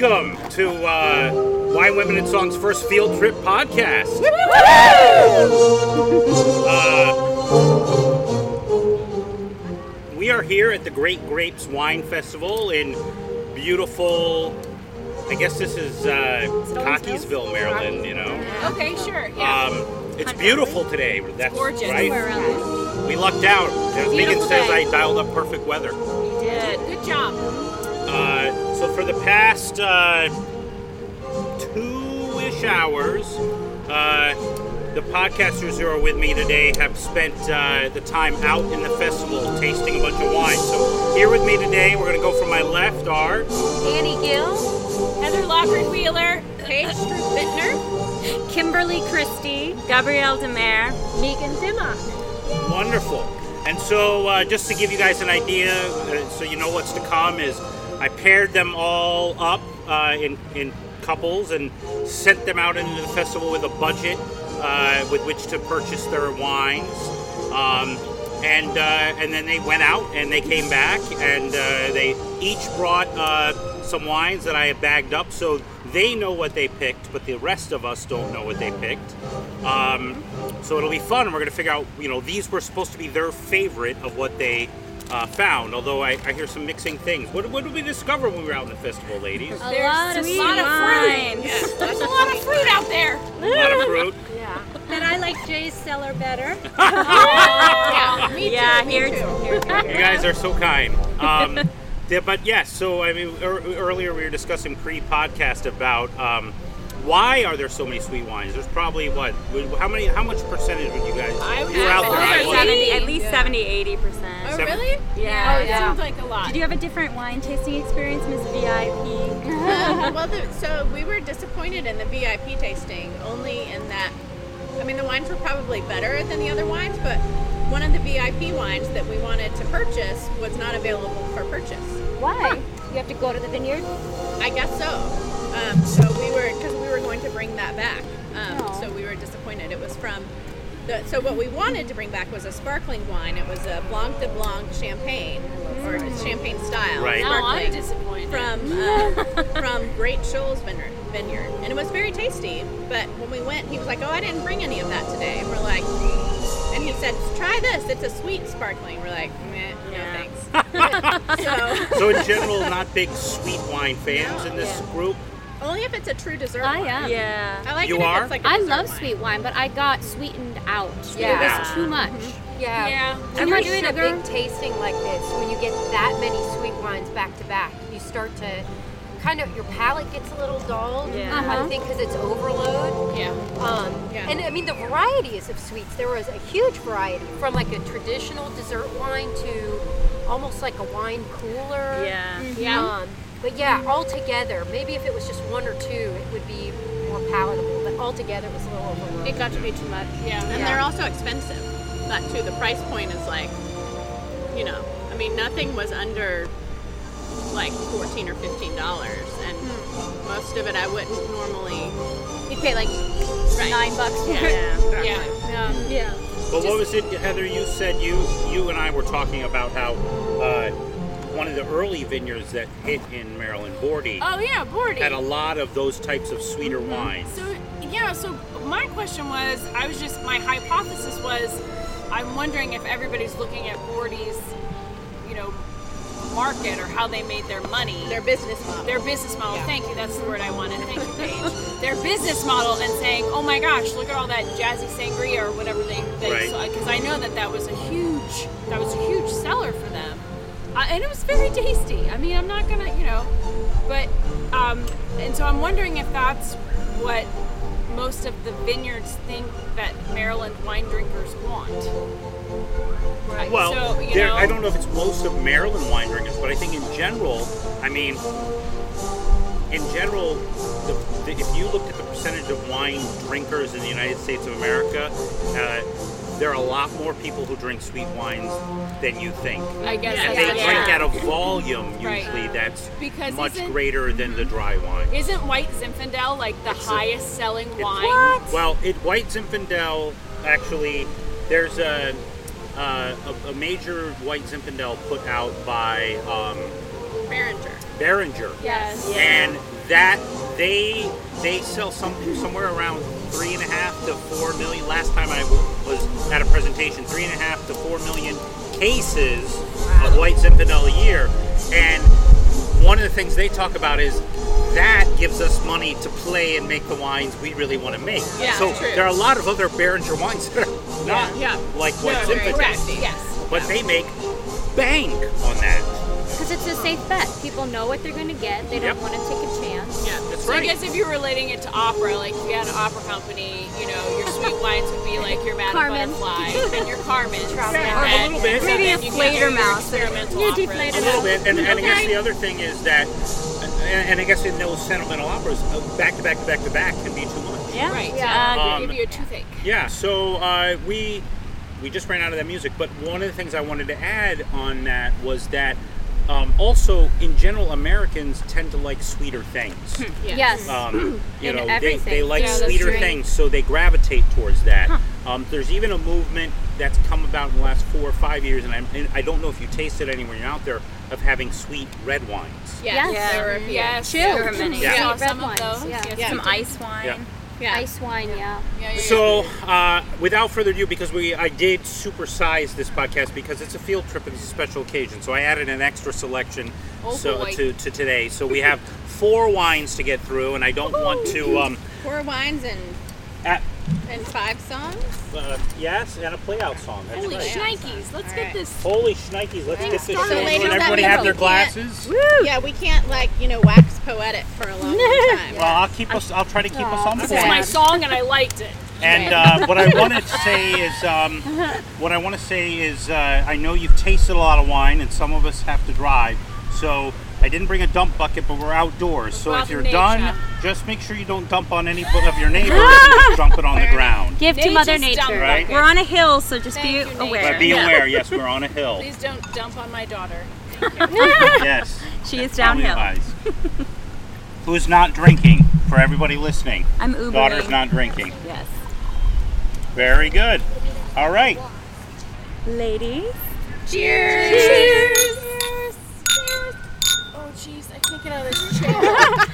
Welcome to Why Women in Song's first field trip podcast. We are here at the Great Grapes Wine Festival in beautiful, I guess this is Cockeysville, Maryland, you know. Okay, sure, yeah. It's beautiful today. That's gorgeous. Right? We lucked out. As Megan says, I dialed up perfect weather. You did. Good job. So for the past two-ish hours, the podcasters who are with me today have spent the time out in the festival tasting a bunch of wine. So here with me today, we're going to go from my left are... Annie Gill, Heather Lockhart Wheeler, Kate Struth Bittner, Kimberly Christie, Gabrielle Demere, Megan Dimock. Wonderful. And so just to give you guys an idea, so you know what's to come, is I paired them all up in couples and sent them out into the festival with a budget with which to purchase their wines. And then they went out and they came back and they each brought some wines that I had bagged up. So they know what they picked, but the rest of us don't know what they picked. So it'll be fun. We're going to figure out, you know, these were supposed to be their favorite of what they found, although I hear some mixing things. What did we discover when we were out in the festival, ladies? There's a lot of fruit. Yes. There's a lot of fruit out there. A lot of fruit. Yeah. And I like Jay's cellar better. Yeah, me too. Yeah, here too. You guys are so kind. But yes, so I mean, earlier we were discussing pre-podcast about why are there so many sweet wines? There's probably what? How much percentage would you guys? You're out there. 70, at least 70-80%. Oh really? Yeah. Oh, it seems like a lot. Did you have a different wine tasting experience, Miss VIP? So we were disappointed in the VIP tasting, only in that. I mean, the wines were probably better than the other wines, but one of the VIP wines that we wanted to purchase was not available for purchase. Why? Huh. You have to go to the vineyard? I guess so. So we were going to bring that back. So we were disappointed. It was from so what we wanted to bring back was a sparkling wine. It was a Blanc de Blanc champagne, or champagne style. Right. Now I'm disappointed. From Great Shoals Vineyard. And it was very tasty, but when we went, he was like, oh, I didn't bring any of that today. And we're like, and he said, try this. It's a sweet sparkling. We're like, meh, no thanks. So in general, not big sweet wine fans in this group. Only if it's a true dessert wine. I am. Yeah. I like you it are? If it's like a I love wine. Sweet wine, but I got sweetened out. Yeah. It was too much. Mm-hmm. Yeah. Yeah. When you're doing sugar. A big tasting like this, when you get that many sweet wines back to back, you start to kind of, your palate gets a little dulled, I think, because it's overload. Yeah. And I mean, the varieties of sweets, there was a huge variety from like a traditional dessert wine to almost like a wine cooler. Yeah. Mm-hmm. Yeah. But yeah, all together, maybe if it was just one or two, it would be more palatable. But all together, it was a little overwhelming. It got to be too much. Yeah, and they're also expensive. That too. The price point is like, you know, I mean, nothing was under like $14 or $15, and most of it I wouldn't normally. You'd pay like $9 for it. Yeah. Yeah. Yeah. But what was it, Heather? You said you and I were talking about how. One of the early vineyards that hit in Maryland, Bordy. Oh yeah, Bordy. Had a lot of those types of sweeter wines. So my question was, my hypothesis was, I'm wondering if everybody's looking at Bordy's, you know, market or how they made their money. Their business model. Yeah. Thank you, that's the word I wanted. Thank you, Paige. Their business model and saying, oh my gosh, look at all that jazzy sangria or whatever they saw. Because I know that was a huge seller for them. And it was very tasty. I mean, I'm not gonna, you know, but, and so I'm wondering if that's what most of the vineyards think that Maryland wine drinkers want. Right. Well, so, you know, I don't know if it's most of Maryland wine drinkers, but I think in general, if you looked at the percentage of wine drinkers in the United States of America, there are a lot more people who drink sweet wines than you think. I guess they drink at a volume usually that's much greater than the dry wine. Isn't White Zinfandel like the highest selling wine? What? Well, White Zinfandel actually, there's a major White Zinfandel put out by Behringer. Yes. And that they sell somewhere around 3.5 to 4 million. Last time I was at a presentation, 3.5 to 4 million cases of white Zinfandel a year. And one of the things they talk about is that gives us money to play and make the wines we really want to make. Yeah, so true. There are a lot of other Behringer wines that are not like white Zinfandel. Yes. But they make bank on that. Because it's a safe bet. People know what they're going to get. They don't want to take a chance. Yeah, that's right. So I guess if you're relating it to opera, like if you had an opera company, you know, your sweet wines would be like your Madame Butterfly and your Carmen. Yeah, a little bit. Maybe a Fledermaus mouse. A little bit. And I guess the other thing is that, and I guess in those sentimental operas, back-to-back can be too much. Yeah. Right. Yeah. They give you a toothache. Yeah. So we just ran out of that music. But one of the things I wanted to add on that was that also, in general, Americans tend to like sweeter things. Yes. You know, they like sweeter things, so they gravitate towards that. There's even a movement that's come about in the last 4 or 5 years, and I don't know if you taste it anywhere you're out there, of having sweet red wines. There were many. Yeah. Sweet red wines. Some ice wine. Ice wine, So, without further ado, because I did supersize this podcast because it's a field trip and it's a special occasion, so I added an extra selection to today. So we have 4 wines to get through, and I don't want to... 4 wines and 5 songs? Yes, and a playout song. That's Holy shnikes, let's get this. Holy shnikes, let's get this. So ladies, everybody have their glasses? Yeah, we can't wax poetic for a long time. Well, I'll try to keep us on point. This is my song and I liked it. And what I want to say is, I know you've tasted a lot of wine and some of us have to drive, so I didn't bring a dump bucket, but we're outdoors. So if you're done, just make sure you don't dump on any of your neighbors and just dump it on the ground. Give to Mother Nature. Right? We're on a hill, so just be aware. But be aware, yes, we're on a hill. Please don't dump on my daughter. Yes. She is downhill. Who's not drinking, for everybody listening. I'm Ubering. Daughter's not drinking. Yes. Very good. All right. Ladies. Cheers. Cheers. Jeez, I can't get out of this chair.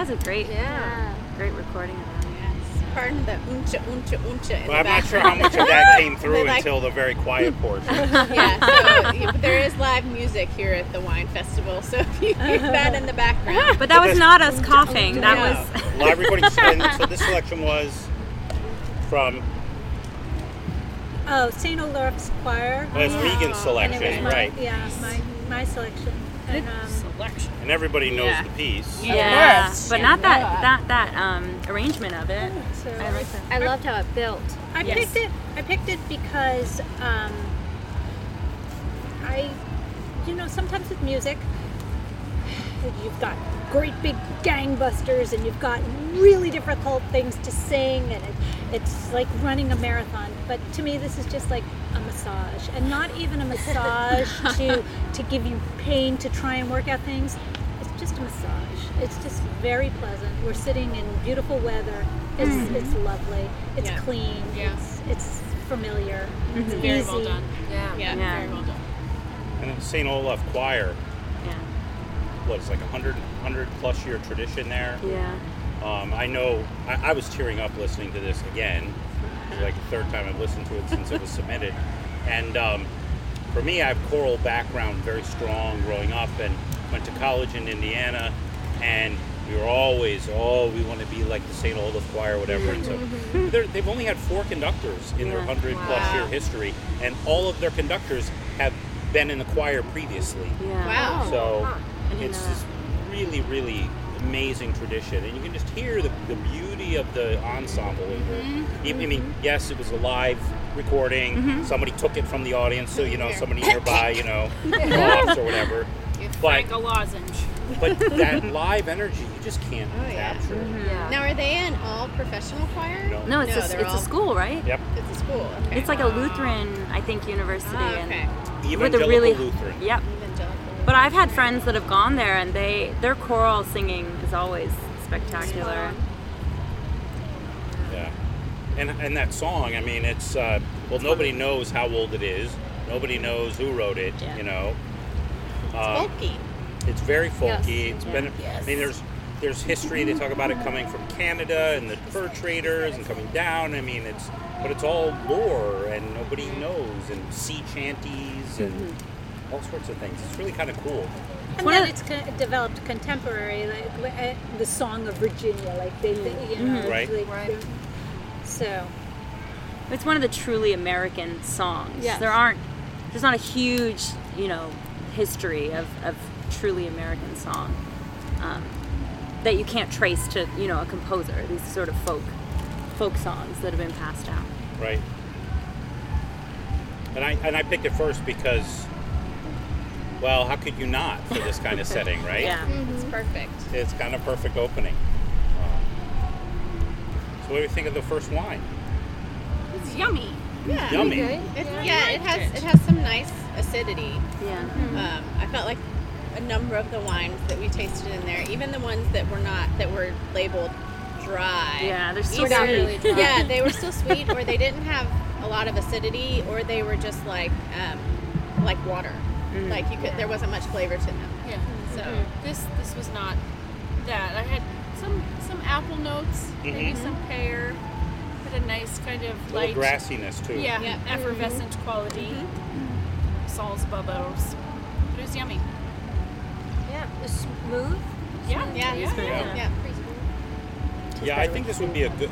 That was a great, great recording of that. Pardon the ooncha in the background. Well, I'm not sure how much of that came through until the very quiet portion. So there is live music here at the wine festival, so if you hear that in the background. But that was not us coughing. That was... live recording. So this selection was from... Oh, St. Olaf's Choir. That's Megan's selection, right. Yeah, my selection. And, and everybody knows the piece. Yes. But not that arrangement of it. So I like that. I loved how it built. I picked it because sometimes with music you've got great big gangbusters and you've got really difficult things to sing and it's like running a marathon. But to me this is just like a massage, and not even a massage to give you pain to try and work out things. It's just a massage. It's just very pleasant. We're sitting in beautiful weather. It's lovely. It's clean. Yeah. It's familiar. Mm-hmm. It's very well done. Yeah, very well done. And the St. Olaf Choir. Yeah. What, it's like 100 plus year tradition there. Yeah. I know. I was tearing up listening to this again. It's like the third time I've listened to it since it was submitted. And for me, I have choral background, very strong growing up, and went to college in Indiana. And we were always, we want to be like the St. Olaf Choir, whatever. And so they've only had 4 conductors in their 100 plus year history, and all of their conductors have been in the choir previously. Yeah. Wow. So it's this really, really amazing tradition, and you can just hear the beauty of the ensemble. I mean, yes, it was a live recording. Somebody took it from the audience, so somebody nearby, coughs or whatever. Like a lozenge. But that live energy, you just can't capture. Now, are they an all professional choir? No, it's a school, right? Yep, it's a school. Okay. It's like a Lutheran, I think, university. Evangelical Lutheran. Yep. But I've had friends that have gone there, and their choral singing is always spectacular. Yeah, and that song, I mean, it's nobody knows how old it is. Nobody knows who wrote it. Yeah. It's folky. It's very folky. Yes. It's been. Yes. I mean, there's history. They talk about it coming from Canada and the fur traders and coming down. I mean, but it's all lore, and nobody knows, and sea chanties and. All sorts of things. It's really kind of cool. And then it's developed contemporary, like the Song of Virginia, like they right? So it's one of the truly American songs. Yes. There's not a huge, history of truly American song that you can't trace to, a composer. These sort of folk songs that have been passed down. Right. And I picked it first because. Well, how could you not for this kind of setting, right? Yeah, it's perfect. It's kind of perfect opening. So what do you think of the first wine? It's yummy. Yeah, yummy. Okay. It has some nice acidity. Yeah. I felt like a number of the wines that we tasted in there, even the ones that were labeled dry. Yeah, they're still sweet. Really dry. Yeah, they were still sweet, or they didn't have a lot of acidity, or they were just like water. Like you could, there wasn't much flavor to them. Yeah. So this was not that. I had some apple notes, maybe some pear, but a nice kind of light grassiness too. Yeah. Effervescent quality. Sal's bubbles. It was yummy. Yeah. It was smooth. Yeah. Yeah. Yeah. Pretty smooth. Yeah. I think this would be a good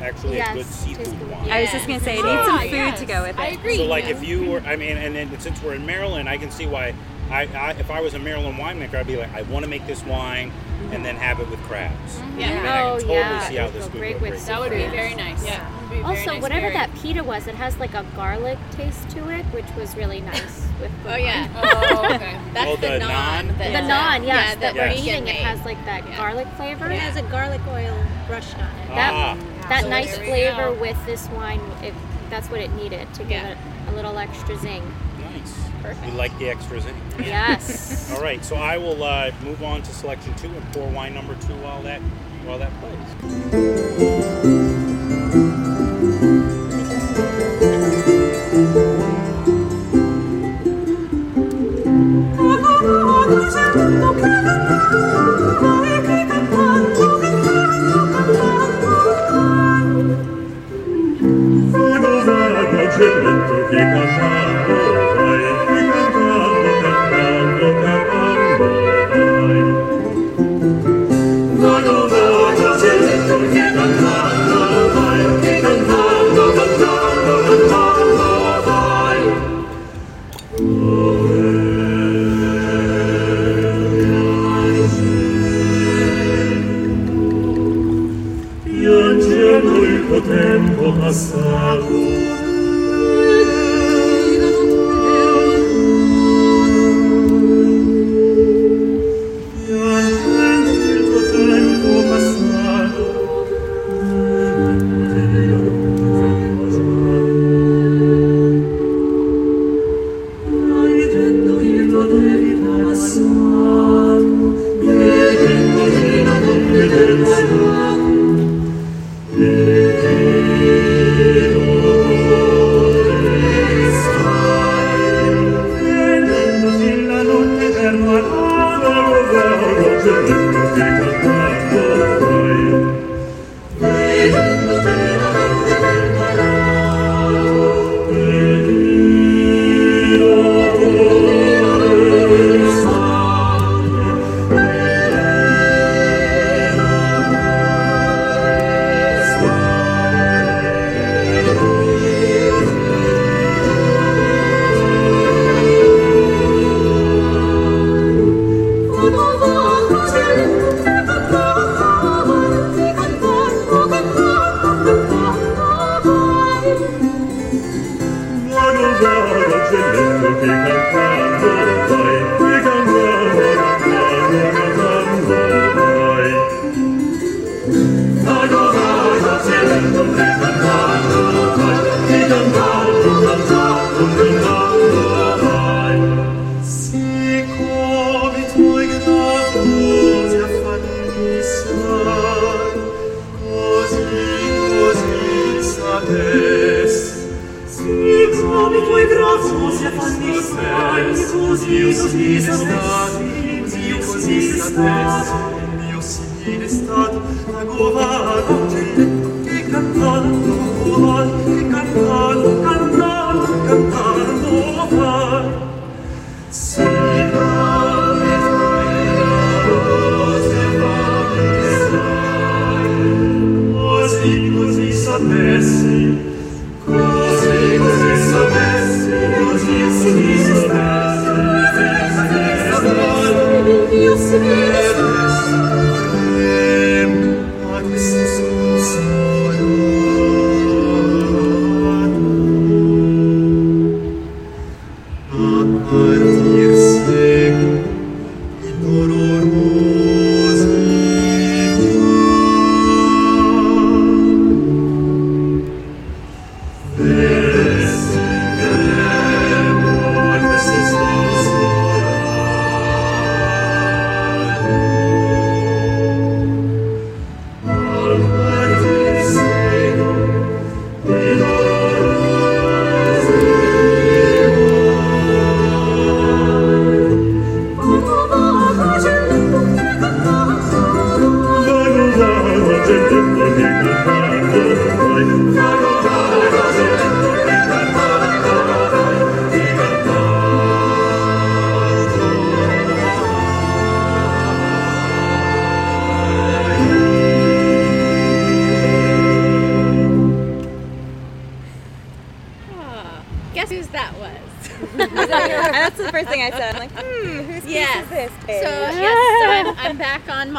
seafood wine. Yeah. I was just gonna say it needs some food to go with it. I agree. So if you were, I mean, and then since we're in Maryland, I can see why. I if I was a Maryland winemaker, I'd be like, I want to make this wine and then have it with crabs. Yeah. And I can totally see how this would go great with that would be very nice. Yeah. Whatever that pita was, it has like a garlic taste to it, which was really nice with the That's the naan. The naan, yes. That we're eating, it has like that garlic flavor. Yeah. It has a garlic oil brush on it. That nice flavor with this wine, that's what it needed to give it a little extra zing. Perfect. You like the extras, in it? Yes. All right, so I will move on to selection 2 and pour wine number 2 while that plays. tanto tempo passato.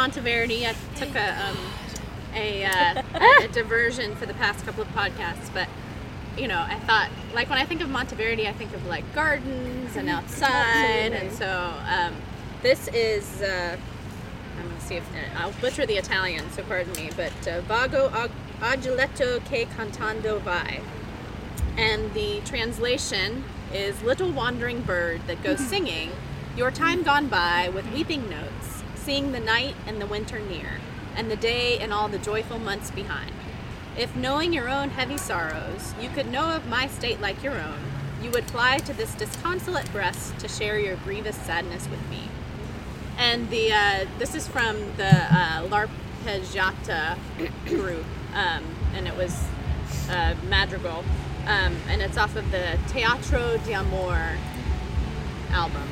Monteverdi. I took a diversion for the past couple of podcasts, but you know, I thought, like, when I think of Monteverdi, I think of like gardens and outside. Absolutely. And so this is I'm gonna see if I'll butcher the Italian, so pardon me, but Vago Agiletto che cantando vai, and the translation is little wandering bird that goes singing, your time gone by with weeping notes, seeing the night and the winter near, and the day and all the joyful months behind. If knowing your own heavy sorrows, you could know of my state like your own, you would fly to this disconsolate breast to share your grievous sadness with me. And the this is from the L'Arpeggiata group, and it was Madrigal, and it's off of the Teatro d'Amor album.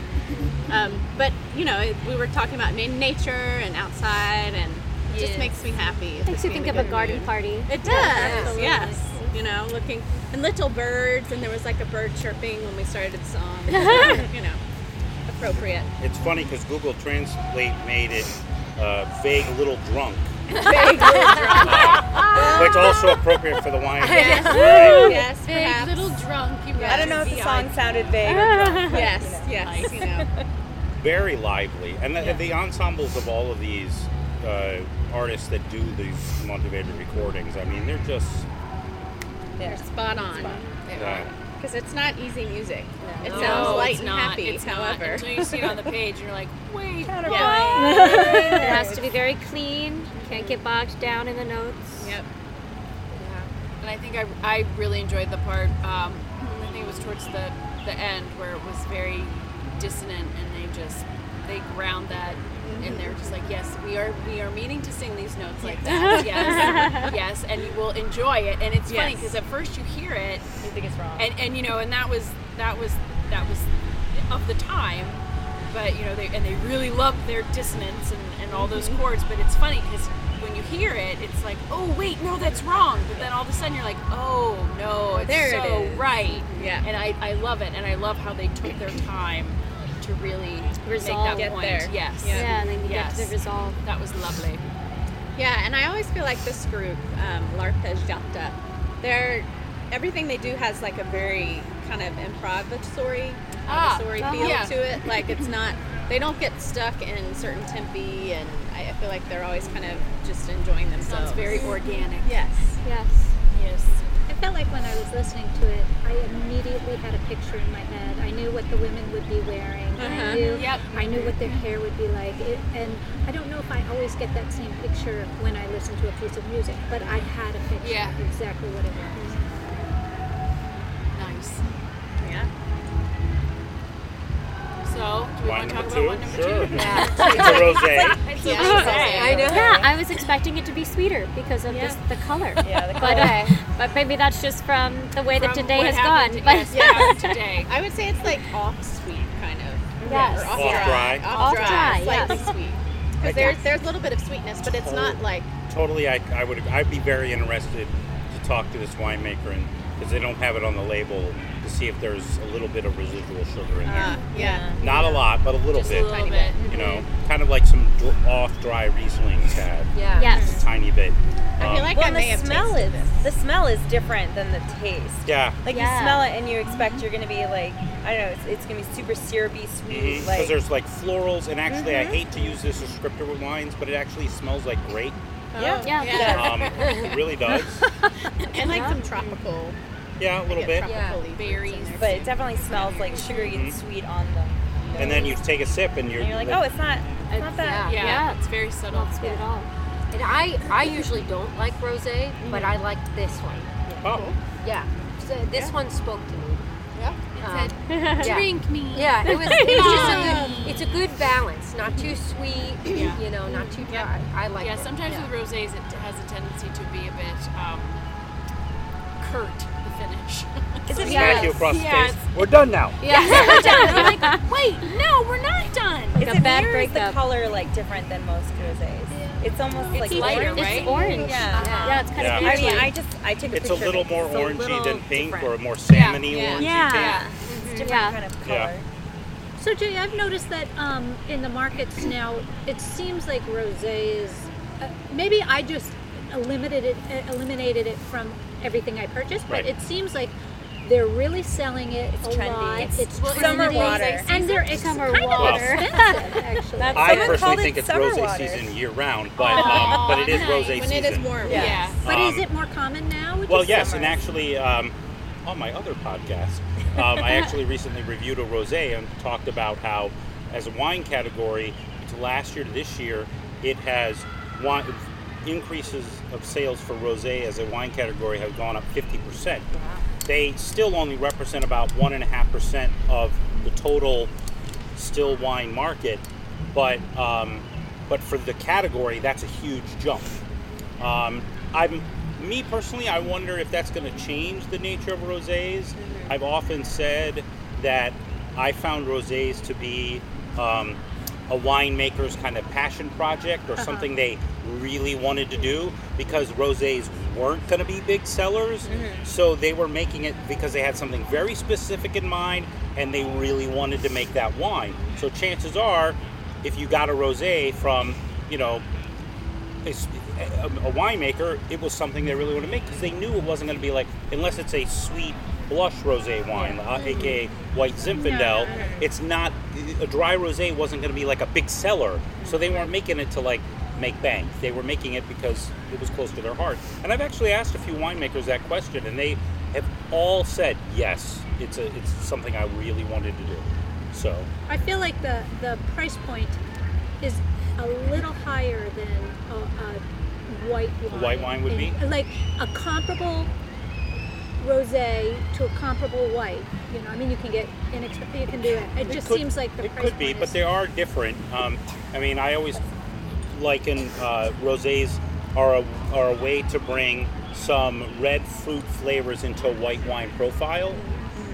But you know, we were talking about nature and outside, and it just makes me happy. It makes you think of a garden party. It does, yes. You know, looking and little birds, and there was like a bird chirping when we started the song. You know, appropriate. It's funny because Google Translate made it vague little drunk. Vague little drunk. Which also appropriate for the wine. Yes, right? Yes, perhaps. Big, little drunk. You guys. I don't know if the song sounded vague. Yes, yes, you know. Very lively, and the ensembles of all of these artists that do these Monteverdi recordings. I mean, they're just they're spot on. Because it's not easy music. No. It sounds light and happy, however. Until you see it on the page, you're like, wait, It has to be very clean. Can't get bogged down in the notes. Yep. Yeah. And I think I really enjoyed the part, I think it was towards the end, where it was very dissonant, and they ground that, and they're just like, yes, we are meaning to sing these notes like that. Yes, yes, and you will enjoy it. And it's funny because at first you hear it, you think it's wrong, and you know, and that was of the time. But you know, they really loved their dissonance and all those chords. But it's funny because when you hear it, it's like, oh wait, no, that's wrong. But then all of a sudden you're like, oh no, it's there so it is. Right. Yeah. And I love it, and I love how they took their time to really resolve, make that point. There. Yes. Yeah, yeah, and then you get to the resolve. That was lovely. Yeah, and I always feel like this group, L'Arpeggiata, everything they do has like a very kind of improvisatory feel to it. Like it's not, they don't get stuck in certain tempi, and I feel like they're always kind of just enjoying themselves. Sounds very organic. Yes. Yes. Yes. I felt like when I was listening to it, I immediately had a picture in my head. I knew what the women would be wearing. I knew. Yep. I knew what their hair would be like. And I don't know if I always get that same picture when I listen to a piece of music, but I had a picture of exactly what it was. Nice. Yeah. So, do we want to talk about one number two? Yeah. It's a rosé. I know. Yeah, I was expecting it to be sweeter because of the color. Yeah, the color. But maybe that's just from the way that today has gone. Today. I would say it's like off-sweet, kind of. Yes. Or off-dry. Off-dry, slightly sweet. Because there's a little bit of sweetness, but it's not like... Totally, I'd be very interested to talk to this winemaker, because they don't have it on the label, to see if there's a little bit of residual sugar in there. Yeah. Not a lot, but a little just bit. Just a little bit. You know, kind of like some off-dry Rieslings had. Yeah. Yes. Just a tiny bit. I feel like I may have tasted this. The smell is different than the taste. Yeah. Like you smell it and you expect you're going to be like, I don't know, it's going to be super syrupy, sweet. Because there's like florals, and actually I hate to use this descriptor with wines, but it actually smells like grape. Oh. It really does. And like some tropical. Yeah, a little bit. Berries. But it definitely smells like sugary and sweet on them. And then you take a sip and you're like, oh, it's not that. Yeah. It's very subtle. Not sweet at all. And I usually don't like rosé, but I liked this one. Oh. Yeah. So this one spoke to me. Yeah. It said, drink me. Yeah, it was just a good balance. Not too sweet, you know, not too dry. I like it. Sometimes with rosés it has a tendency to be a bit curt, the finish. Is it smack you across the face? We're done now. Yeah, we're done. I'm like, wait, no, we're not done. Like it's a bad breakup. The color like different than most rosés? It's almost it's like lighter, right? It's orange. Yeah, it's kind of orangey. I mean, I took a picture. It's a little more orangey than pink, different. Or more salmony orangey. Yeah, it's a different kind of color. Yeah. So Jay, I've noticed that in the markets now, it seems like rosés. Maybe I just eliminated it from everything I purchased, but it seems like they're really selling it. It's a trendy. Lot. It's summer water, and they're summer kind water. Of expensive, actually. I personally think it's rosé season year round, but it is rosé season. When it is warm, but is it more common now? Well, yes, summer? And actually, on my other podcast, I actually recently reviewed a rosé and talked about how, as a wine category, to last year to this year, it has increases of sales for rosé as a wine category have gone up 50%. Wow. They still only represent about 1.5% of the total still wine market, but for the category, that's a huge jump. Me personally, I wonder if that's going to change the nature of rosés. Mm-hmm. I've often said that I found rosés to be a winemaker's kind of passion project or something they really wanted to do, because rosés weren't going to be big sellers, so they were making it because they had something very specific in mind and they really wanted to make that wine. So chances are, if you got a rosé from, you know, a winemaker, it was something they really wanted to make because they knew it wasn't going to be like, unless it's a sweet blush rosé wine, aka White Zinfandel, it's not, a dry rosé wasn't going to be like a big seller. So they weren't making it to like make bank. They were making it because it was close to their heart. And I've actually asked a few winemakers that question, and they have all said, yes, it's something I really wanted to do. So I feel like the price point is a little higher than a white wine. White wine would be? Like a comparable rosé to a comparable white. You know, I mean, you can get inexpensive, you can do it. It just seems like the price point. It could be, but they are different. I mean, I always liken rosés are a way to bring some red fruit flavors into a white wine profile.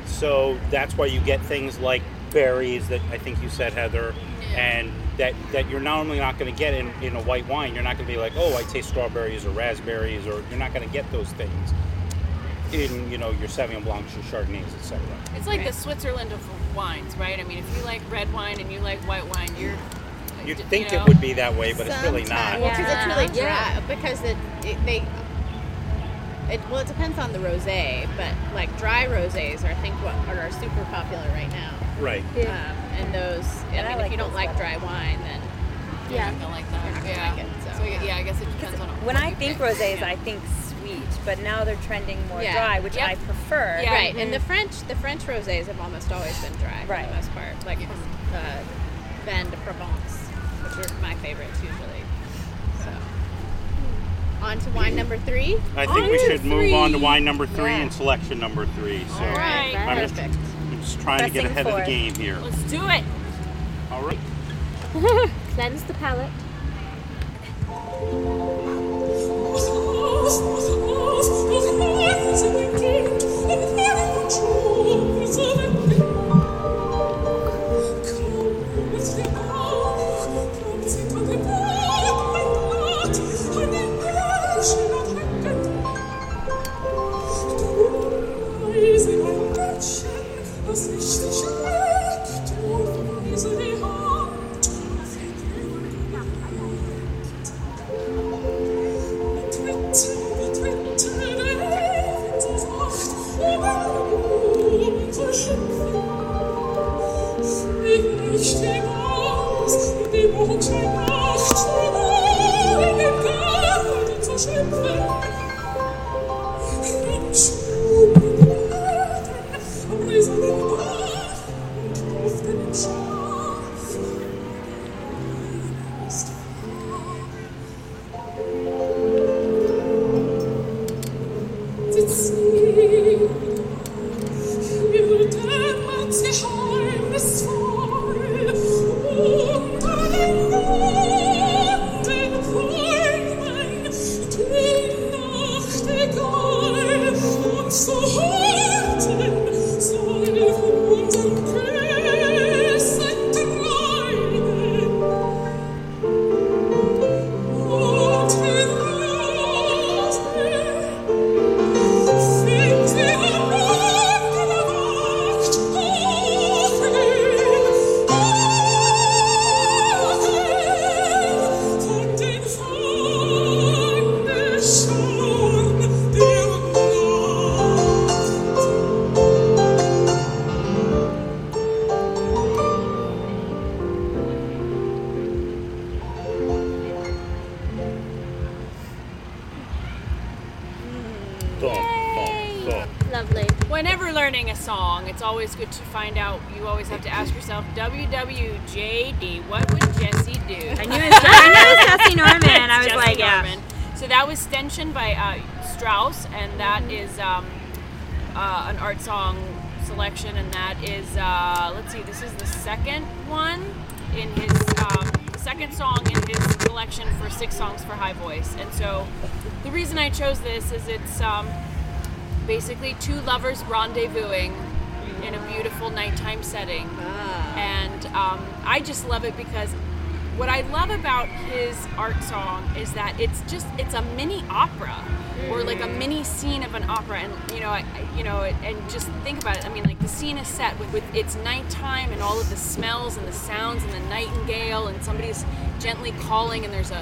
So that's why you get things like berries that I think you said, Heather, and that you're not only not going to get in a white wine. You're not going to be like, oh, I taste strawberries or raspberries, or you're not going to get those things in, you know, your Sauvignon Blancs, your Chardonnays, etc. It's like the Switzerland of wines, right? I mean, if you like red wine and you like white wine, you'd think it would be that way, but it's really not. Well, because it's really dry. Yeah, because it depends on the rosé, but like dry rosés are super popular right now. Right. Yeah. And those, I mean, if you don't like dry wine, then you're not going to like that. Yeah. Like it, so I guess it depends on when I think rosés, I think sweet, but now they're trending more dry, which I prefer. Yeah. Right. Mm-hmm. And the French rosés have almost always been dry for the most part, like Vin de Provence, which are my favorites usually. So on to wine number three. I think we should move on to wine number three and selection number three. So all right. Perfect. Just trying to get ahead of the game here. Let's do it. All right. Cleanse the palate. Always good to find out. You always have to ask yourself, WWJD, what would Jesse do? I knew it was Jesse Norman. I was Jesse like, Norman. Yeah. So that was Stention by Strauss, and that is an art song selection, and that is let's see, this is the second one in his second song in his collection for 6 songs for high voice. And so the reason I chose this is it's basically 2 lovers rendezvousing in a beautiful nighttime setting. And I just love it because What I love about his art song is that it's a mini opera, or like a mini scene of an opera. And and just think about it. I mean, like the scene is set with it's nighttime and all of the smells and the sounds and the nightingale and somebody's gently calling and there's a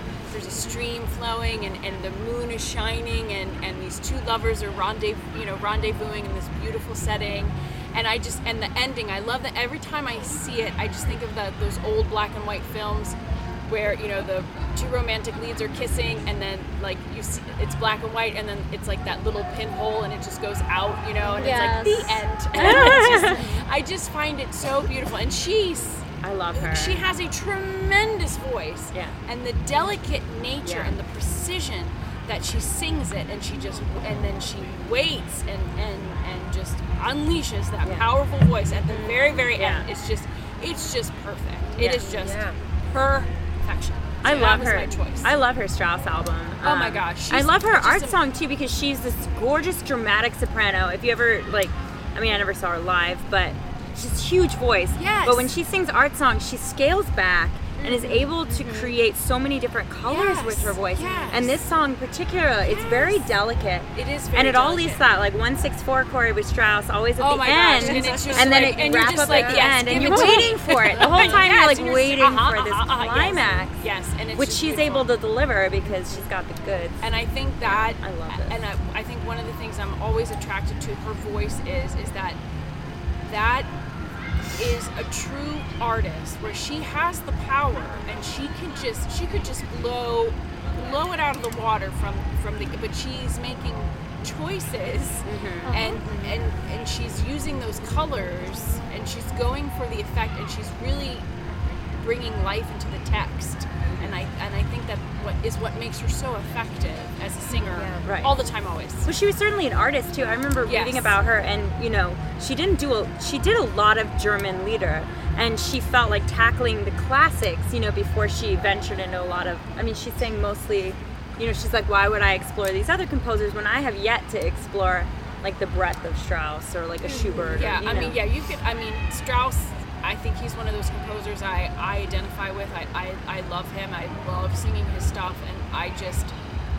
stream flowing and the moon is shining and these two lovers are rendezvousing in this beautiful setting. And the ending, I love that every time I see it, I just think of those old black and white films where, the two romantic leads are kissing and then, like, you see, it's black and white and then it's like that little pinhole and it just goes out, and yes. It's like the end. And I just find it so beautiful. And I love her. She has a tremendous voice. Yeah. And the delicate nature and the precision that she sings it and then she waits and just unleashes that powerful voice at the very, very end. It's just perfect. Yeah. It is just perfection. I love her. My choice. I love her Strauss album. Oh my gosh. I love her art song too, because she's this gorgeous dramatic soprano. If you ever I never saw her live, but she's a huge voice. Yes. But when she sings art songs, she scales back and is able to create so many different colors with her voice. Yes. And this song in particular, it's very delicate. It is very delicate. And it always that, 1-6-4 chord with Strauss, always at the end. And it's just and then it wraps up at the end. And you're waiting for it. The whole time you're waiting for this climax. Yes. And it's which she's able to deliver because she's got the goods. And I think that... I love it. And I think one of the things I'm always attracted to her voice is that is a true artist where she has the power and she could just blow it out of the water but she's making choices and she's using those colors and she's going for the effect and she's really bringing life into the text. And I think that what makes her so effective as a singer all the time, always. Well, she was certainly an artist too. I remember reading about her, and she did a lot of German Lieder, and she felt like tackling the classics, before she ventured into a lot of. I mean, she sang mostly, she's like, why would I explore these other composers when I have yet to explore the breadth of Strauss or a Schubert? Yeah, or, Strauss. I think he's one of those composers I identify with. I love him. I love singing his stuff. And I just,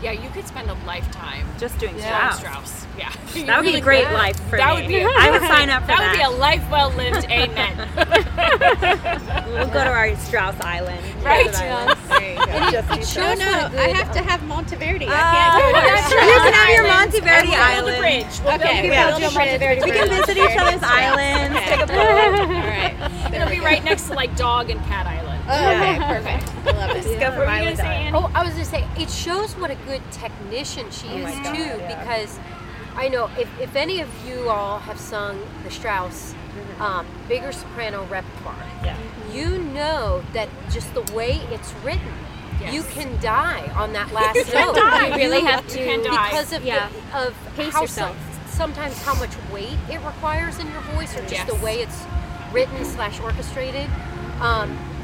you could spend a lifetime just doing Strauss. Yeah. That would be a great life for me. I would sign up for that. That would be a life well lived. Amen. We'll go to our Strauss Island. Right. I have to have Monteverdi. I can't do it. You can have your Monteverdi Island. We can visit each other's islands. Take a photo. All right. It'll be right next to Dog and Cat Island. Oh, okay, perfect. I love it. Go for Island. I was going to say, it shows what a good technician she is too, because I know if any of you all have sung the Strauss bigger soprano repertoire, you know that just the way it's written, you can die on that last note. Sometimes how much weight it requires in your voice, or just the way it's written / orchestrated,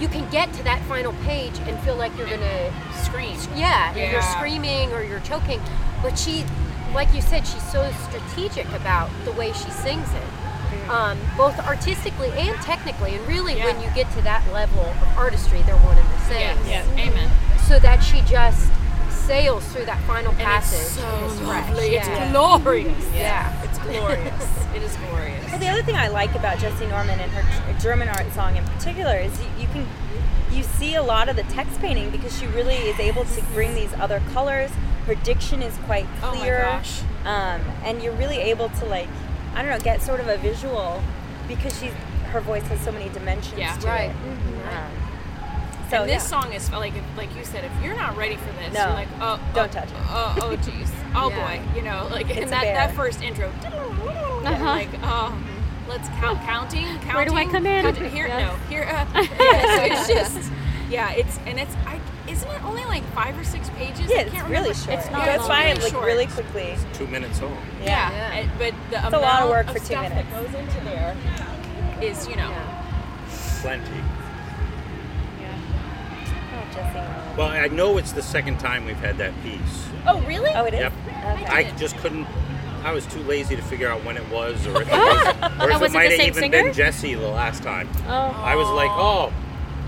you can get to that final page and feel like you're gonna scream. Yeah, you're screaming or you're choking. But she, like you said, she's so strategic about the way she sings it, both artistically and technically. And really, when you get to that level of artistry, they're one and the same. Yes, amen. So that she just sails through that final passage. It's so lovely. It's glorious. Yeah. It's glorious. It is glorious. Well, the other thing I like about Jessie Norman and her German art song in particular is you see a lot of the text painting because she really is able to bring these other colors. Her diction is quite clear. Oh my gosh. And you're really able to get sort of a visual because her voice has so many dimensions to it. Mm-hmm. So, and this song is like you said, if you're not ready for this, you're like, don't touch it. Oh, jeez. Oh boy, and that first intro, let's counting. Where do I come in? Here, here. So it's just, isn't it only 5 or 6 pages? Yeah, it's really short. It's not. That's why really quickly. It's 2 minutes long. Yeah. But it's a lot of work for 2 minutes. That goes into there is plenty. Well, I know it's the second time we've had that piece. Oh, really? Oh, it is? Yep. Okay. I just couldn't... I was too lazy to figure out when it was or if it might have even been Jessie the last time. Oh. I was like,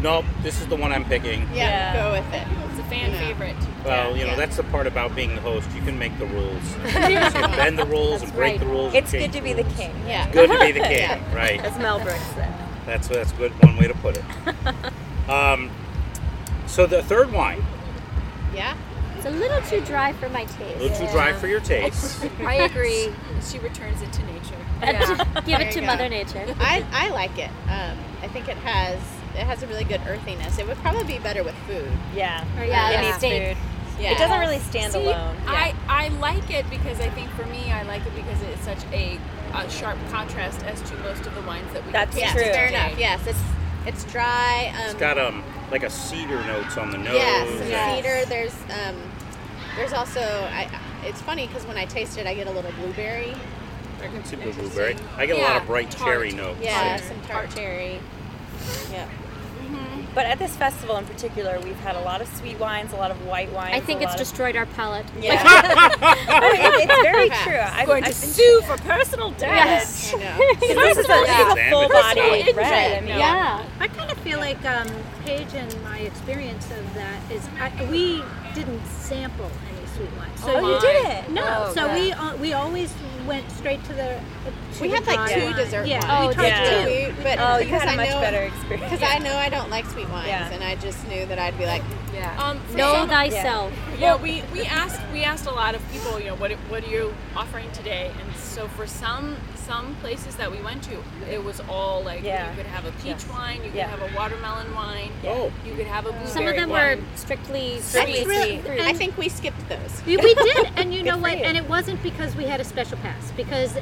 nope, this is the one I'm picking. Yeah, go with it. It's a fan favorite. Well, you know, that's the part about being the host. You can make the rules. You can bend the rules and break the rules. It's good to be the king. Yeah. It's good to be the king, right. As Mel Brooks said. That's good, one way to put it. So the third wine. Yeah. It's a little too dry for my taste. A little too dry for your taste. I agree. She returns it to nature. Yeah. Give it to Mother Nature. I like it. I think it has a really good earthiness. It would probably be better with food. Yeah. Or food. Yeah. It doesn't really stand alone. Yeah. I like it because I think for me, I like it because it's such a sharp contrast as to most of the wines that we taste. That's true. Fair enough. Yes, it's dry. It's got like a cedar notes on the nose. Yes. Cedar. There's also it's funny because when I taste it, I get a little blueberry. I can see the blueberry. I get a lot of bright cherry notes. Yeah, some tart cherry. Yeah. Mm-hmm. But at this festival in particular, we've had a lot of sweet wines, a lot of white wines. I think it's destroyed our palate. Yeah. It's very true. I'm going to sue for personal damage. Yes. I know. This is a full body red. Yeah. I kind of feel like Paige and my experience of that is we didn't sample any sweet wine. So you didn't? No. Oh, so we always went straight to the. We had like two dessert wines. Yeah. We tried two. But you had a much better experience. Because I know I don't like sweet wines, and I just knew that I'd be like, know thyself. Yeah. We asked a lot of people, you know, what are you offering today? And so for some places that we went to, it was all like you could have a peach wine, you could have a watermelon wine, you could have a blueberry wine. Some of them were strictly sweet. I think we skipped those. We did, and you know what? And it wasn't because we had a special pass, because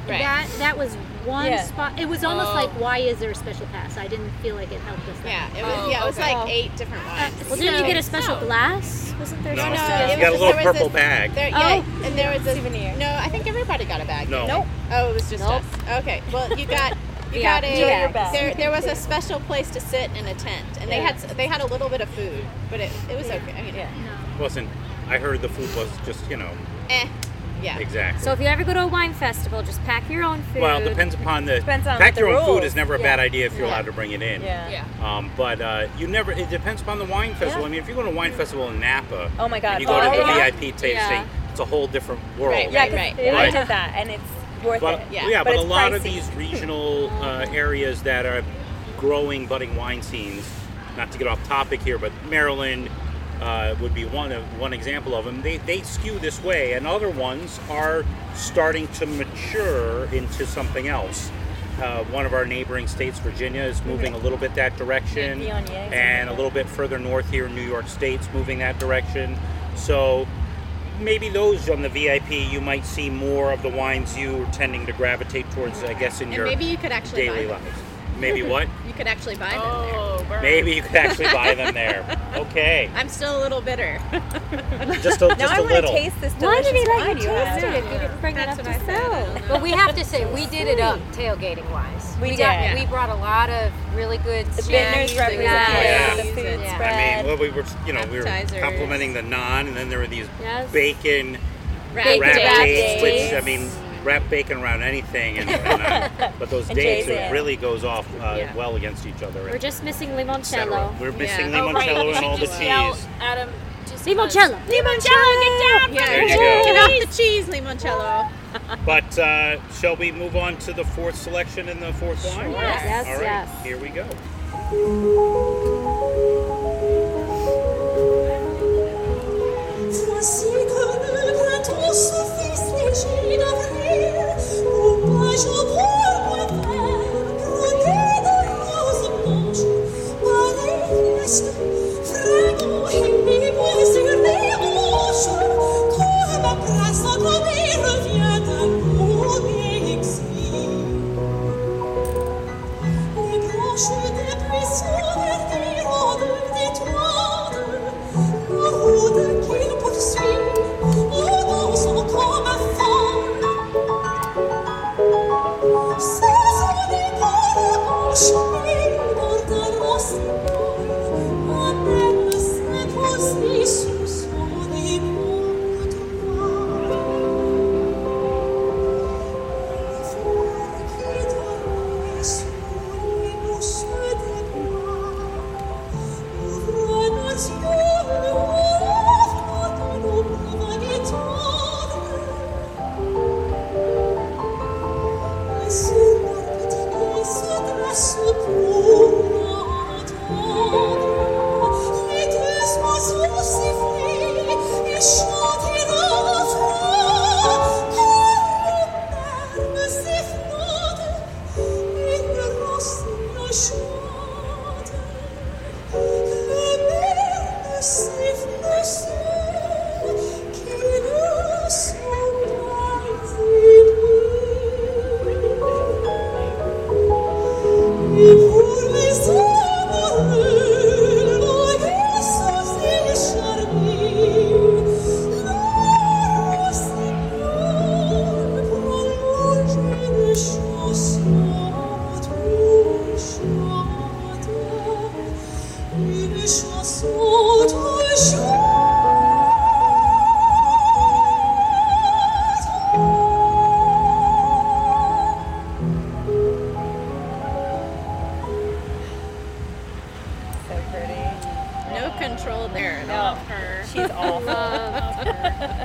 that was one spot. It was almost like, why is there a special pass? I didn't feel like it helped us. Yeah, it was. Oh, yeah, it was like 8 different wines. Well, didn't you get a special glass? Wasn't there? No, you got a little purple bag. And there was a souvenir. No, I think everybody got a bag. No. Nope. Oh, it was just us. Okay, well, you got a. There was a special place to sit in a tent, and they had a little bit of food, but it was okay. I mean, Listen, I heard the food was just Yeah. Exactly. So if you ever go to a wine festival, just pack your own food. Well, it depends upon the. Pack your own food is never a bad idea if you're allowed to bring it in. Yeah. Yeah. But you never. It depends upon the wine festival. Yeah. I mean, if you go to a wine festival in Napa, oh my God, and you go to the VIP tasting, it's a whole different world. Right. Yeah. Right. They did that, and it's. Worth it. Yeah, but a lot of these regional areas that are growing, budding wine scenes, not to get off topic here, but Maryland would be one example of them. They skew this way, and other ones are starting to mature into something else. One of our neighboring states, Virginia, is moving a little bit that direction, and a little bit further north here in New York State's moving that direction. So maybe those on the VIP, you might see more of the wines you are tending to gravitate towards, I guess, in and your maybe you could actually daily life. Maybe what? You could actually buy them there. Burn. Maybe you could actually buy them there. Okay. I'm still a little bitter. Just a little. I want to taste this delicious wine. Why did he let you taste it? You didn't bring it up to sell. But we have to say, we did it up tailgating-wise. We did. We brought a lot of really good snacks. The Bittners represented the food spread. I mean, well, we were complimenting the naan, and then there were these bacon wrap dates, which, I mean, wrap bacon around anything, but those dates, it really goes off well against each other. We're just missing limoncello. We're missing limoncello and all the cheese. Adam, just limoncello! Limoncello, get down! Yeah. Get off the cheese, limoncello. But shall we move on to the fourth selection and the fourth wine? Yes. All right, here we go.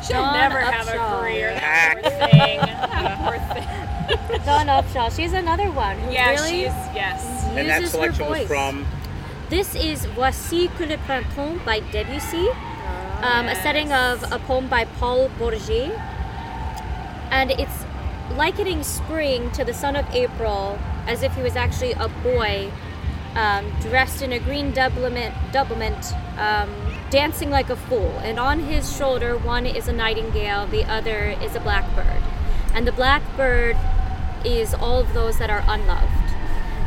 She'll never have a career. That poor thing. Dawn Upshaw. She's another one. Yes. And that selection was from? This is Voici que le printemps by Debussy. A setting of a poem by Paul Bourget. And it's likening spring to the son of April as if he was actually a boy, dressed in a green doublement, dancing like a fool. And on his shoulder, one is a nightingale, the other is a blackbird. And the blackbird is all of those that are unloved.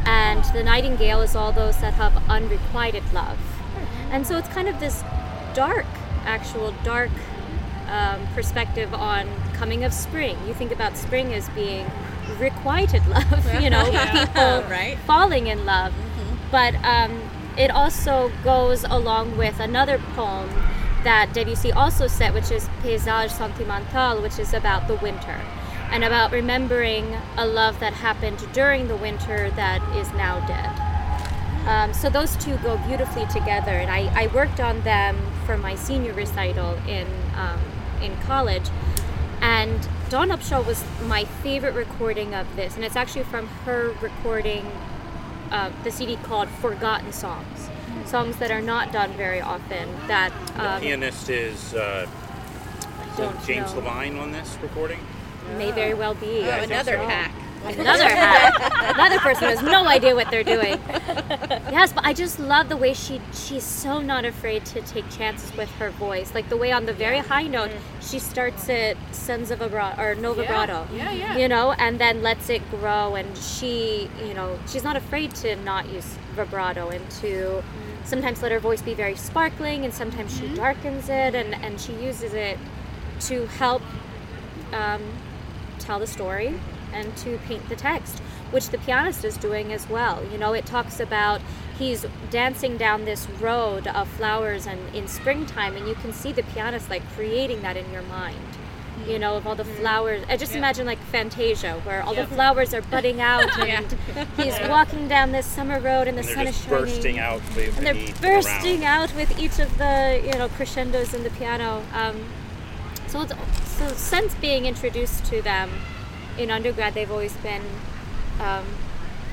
And the nightingale is all those that have unrequited love. And so it's kind of this dark perspective on coming of spring. You think about spring as being requited love, people falling in love. Mm-hmm. But it also goes along with another poem that Debussy also set, which is Paysage Sentimental, which is about the winter and about remembering a love that happened during the winter that is now dead. So those two go beautifully together, and I worked on them for my senior recital in college. And Dawn Upshaw was my favorite recording of this, and it's actually from her recording the CD called Forgotten Songs, songs that are not done very often. That the pianist is James Levine on this recording? May very well be. Oh, another hack. Another person has no idea what they're doing. Yes, but I just love the way she's so not afraid to take chances with her voice. Like the way on the very high note, she starts it senza vibrato or no vibrato. Yeah. And then lets it grow, and she, she's not afraid to not use vibrato and to sometimes let her voice be very sparkling, and sometimes she darkens it, and she uses it to help tell the story and to paint the text, which the pianist is doing as well. It talks about he's dancing down this road of flowers and in springtime, and you can see the pianist like creating that in your mind, of all the flowers. I just imagine like Fantasia, where all the flowers are budding out and he's walking down this summer road and the sun is shining. They're bursting out with each of the, crescendos in the piano. So since being introduced to them in undergrad, they've always been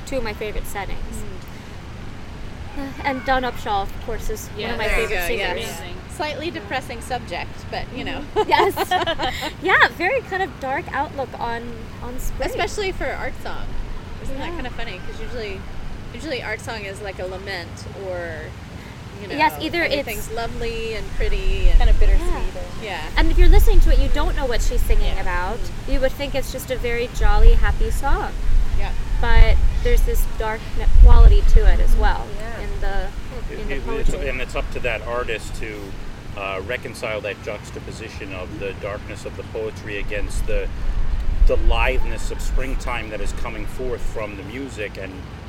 two of my favorite settings. And Dawn Upshaw, of course, is one of my favorite singers. Yes. Slightly depressing subject, but Yes. Yeah, very kind of dark outlook on spring. Especially for art song. Isn't that kind of funny? Because usually art song is like a lament or... yes, either everything's lovely and pretty and kind of bittersweet. Yeah. And if you're listening to it, you don't know what she's singing about. You would think it's just a very jolly, happy song. Yeah. But there's this dark quality to it as well in the poetry. And it's up to that artist to reconcile that juxtaposition of the darkness of the poetry against the liveness of springtime that is coming forth from the music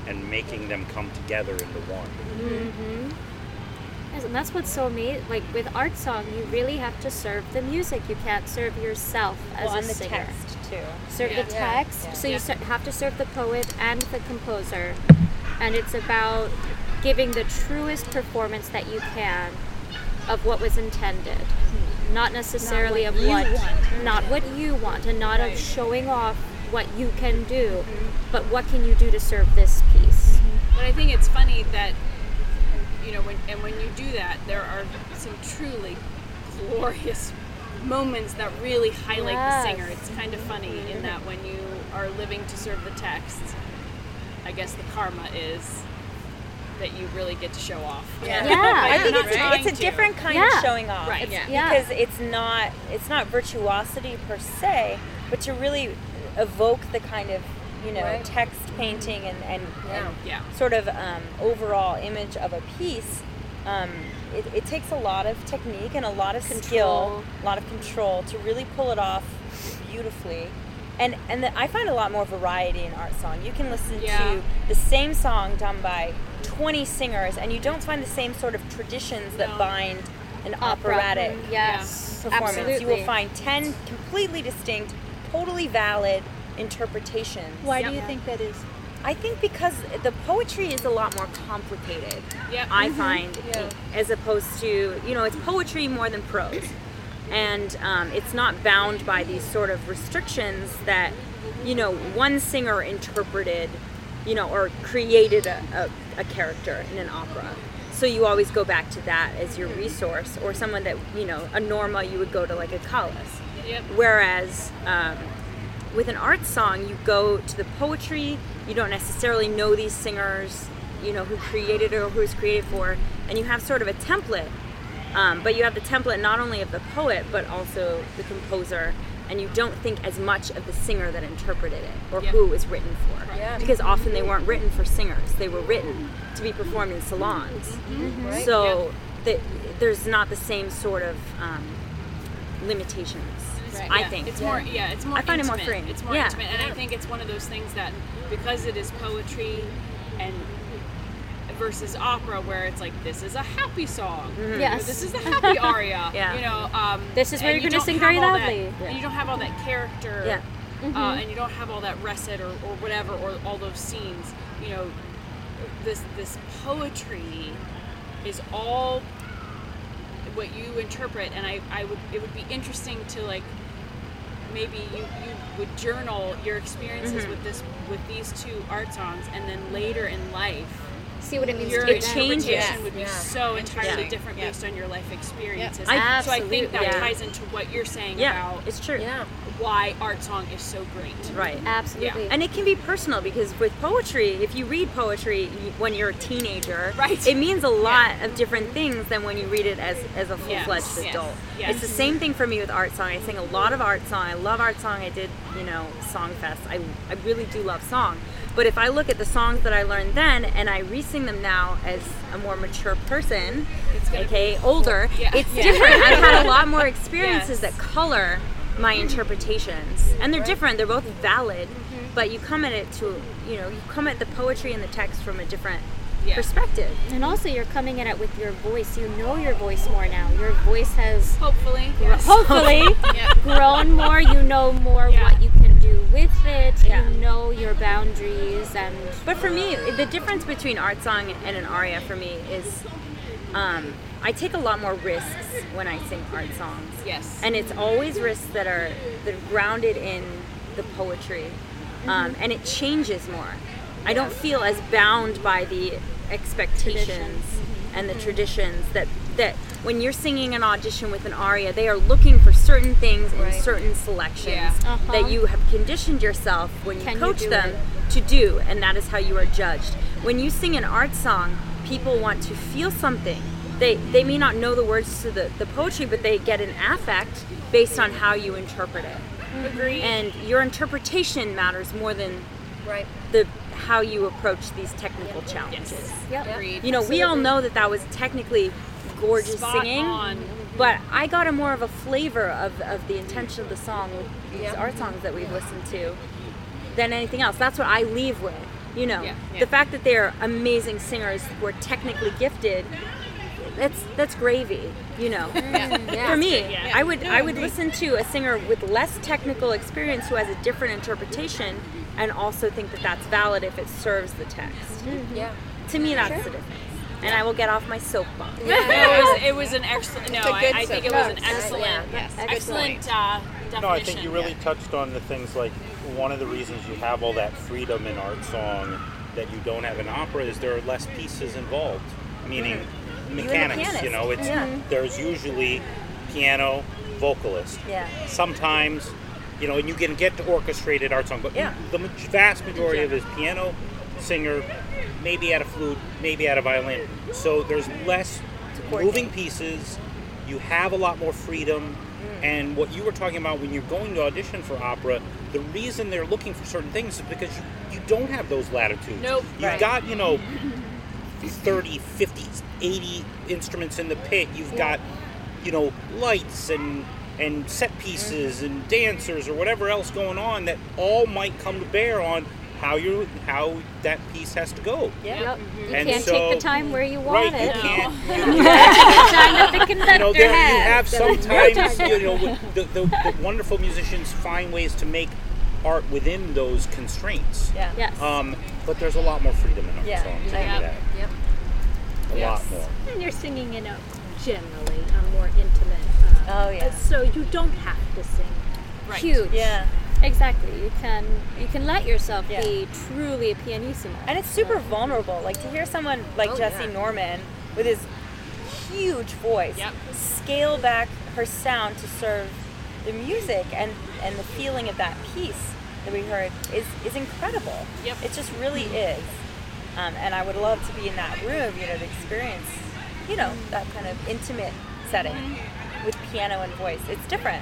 and making them come together into one. Mm-hmm. And that's what's so amazing. Like with art song, you really have to serve the music. You can't serve yourself as a singer. On the text too. Serve the text. Yeah. So you have to serve the poet and the composer, and it's about giving the truest performance that you can of what was intended, not necessarily of what you want, and not of showing off what you can do, but what can you do to serve this piece. But I think it's funny that. When you do that, there are some truly glorious moments that really highlight the singer. It's kind of funny in that when you are living to serve the text, I guess the karma is that you really get to show off. I think it's a different kind of showing off. Right. Because it's not virtuosity per se, but to really evoke the kind of text painting and sort of overall image of a piece. It takes a lot of technique and a lot of skill, a lot of control to really pull it off beautifully. And I find a lot more variety in art song. You can listen to the same song done by 20 singers, and you don't find the same sort of traditions that bind an operatic performance. Absolutely. You will find 10 completely distinct, totally valid interpretations. Why do you think that is? I think because the poetry is a lot more complicated, I find, as opposed to, it's poetry more than prose. And it's not bound by these sort of restrictions that, you know, one singer interpreted, you know, or created a character in an opera. So you always go back to that as your resource, or someone that, you know, a Norma, you would go to like a Callas. Yep. Whereas with an art song, you go to the poetry. You don't necessarily know these singers, you know, who created it or who it's created for, and you have sort of a template. But you have the template not only of the poet, but also the composer, and you don't think as much of the singer that interpreted it, or who it was written for. Yeah. Because often they weren't written for singers. They were written to be performed in salons. Mm-hmm. Right. So there's not the same sort of limitations, right. I think. It's more I find it more free. It's more intimate, and I think it's one of those things that, because it is poetry and versus opera, where it's like, this is a happy song. Mm-hmm. Yes. This is a happy aria. Yeah. You know, this is where you're going to sing very loudly. And you don't have all that character, and you don't have all that recit or whatever, or all those scenes. You know, this poetry is all what you interpret, and it would be interesting to, like, maybe you would journal your experiences with these two art songs, and then later in life, see what it means. Your interpretation would be so entirely different based on your life experiences. Yep. So I think that ties into what you're saying about it's true. Yeah. Why art song is so great. Right. Absolutely. Yeah. And it can be personal, because with poetry, if you read poetry when you're a teenager, it means a lot of different things than when you read it as a full-fledged adult. Yes. It's the same thing for me with art song. I sing a lot of art song. I love art song. I did, you know, Songfest. I really do love song. But if I look at the songs that I learned then and I re-sing them now as a more mature person, aka older, it's different. I've had a lot more experiences that color my interpretations. And they're different. They're both valid, but you come at it to, you know, you come at the poetry and the text from a different perspective. And also you're coming at it with your voice. You know your voice more now. Your voice has hopefully grown more. You know more what you can do with it. You know your boundaries. But for me, the difference between art song and an aria for me is I take a lot more risks when I sing art songs. Yes. And it's always risks that are grounded in the poetry. And it changes more. I don't feel as bound by the expectations and the traditions that when you're singing an audition with an aria, they are looking for certain things in certain selections that you have conditioned yourself when you coach them to do, and that is how you are judged. When you sing an art song, people want to feel something. They may not know the words to the poetry, but they get an affect based on how you interpret it. Agreed. And your interpretation matters more than how you approach these technical challenges. Yes. Agreed. You know, absolutely. We all know that was technically gorgeous singing, but I got more of a flavor of the intention of the song with these art songs that we've listened to than anything else. That's what I leave with. You know, the fact that they're amazing singers who are technically gifted, that's gravy. You know, for me, I would listen to a singer with less technical experience who has a different interpretation, and also think that that's valid if it serves the text. To me, that's the difference. And I will get off my soapbox. It was an excellent. I think it was an excellent definition. No, I think you really touched on the things, like, one of the reasons you have all that freedom in art song that you don't have in opera is there are less pieces involved, meaning mechanics. You know, it's there's usually piano, vocalist. Yeah. Sometimes. You know, and you can get to orchestrated art song, but the vast majority of it is piano, singer, maybe at a flute, maybe at a violin. So there's less moving pieces. You have a lot more freedom. And what you were talking about when you're going to audition for opera, the reason they're looking for certain things is because you don't have those latitudes. Nope. You've got, you know, 30, 50, 80 instruments in the pit. You've got, you know, lights and set pieces and dancers or whatever else going on that all might come to bear on how that piece has to go. Yep. Mm-hmm. You can't take the time where you want it. You can't. You can't take the time that the conductor has. You have sometimes, you know, the wonderful musicians find ways to make art within those constraints. Yeah. Yes. But there's a lot more freedom in art song to do that. Yep. A lot more. And you're singing in a generally more intimate Oh yeah. So you don't have to sing. Right. Huge. Yeah. Exactly. You can let yourself be truly a pianissimo. And it's super vulnerable. Like to hear someone like Jesse Norman with his huge voice scale back her sound to serve the music and the feeling of that piece that we heard is incredible. Yep. It just really is. And I would love to be in that room, you know, to experience, you know, that kind of intimate setting with piano and voice. It's different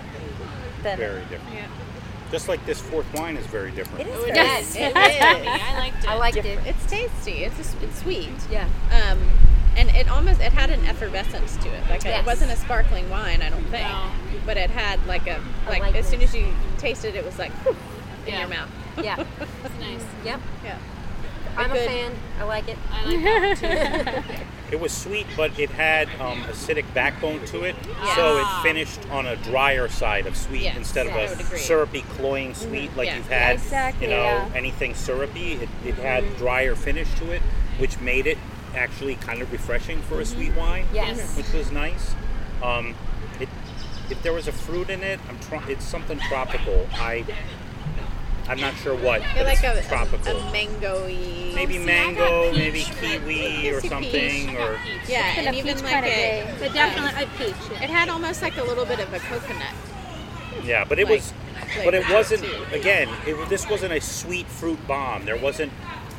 than very different. Yeah. Just like this fourth wine is very different. It is. Yes. It is. I liked it. It's tasty. It's sweet. Yeah. And it had an effervescence to it. Like it wasn't a sparkling wine, I don't think. No. But it had like as soon as you tasted it, it was like whew, in your mouth. Yeah. It's nice. Yep. Yeah. I'm a fan. I like it. I like that too. It was sweet, but it had acidic backbone to it, so it finished on a drier side of sweet instead of a syrupy, cloying sweet like you've had, anything syrupy. It had drier finish to it, which made it actually kind of refreshing for a sweet wine, which was nice. If there was a fruit in it, it's something tropical. I'm not sure what. But like it's tropical. A mango-y. Maybe mango, maybe kiwi or something. Peach. Or and even like a... But definitely a peach. It had almost like a little bit of a coconut. Yeah, but it was... But it wasn't... Too. Again, this wasn't a sweet fruit bomb. There wasn't,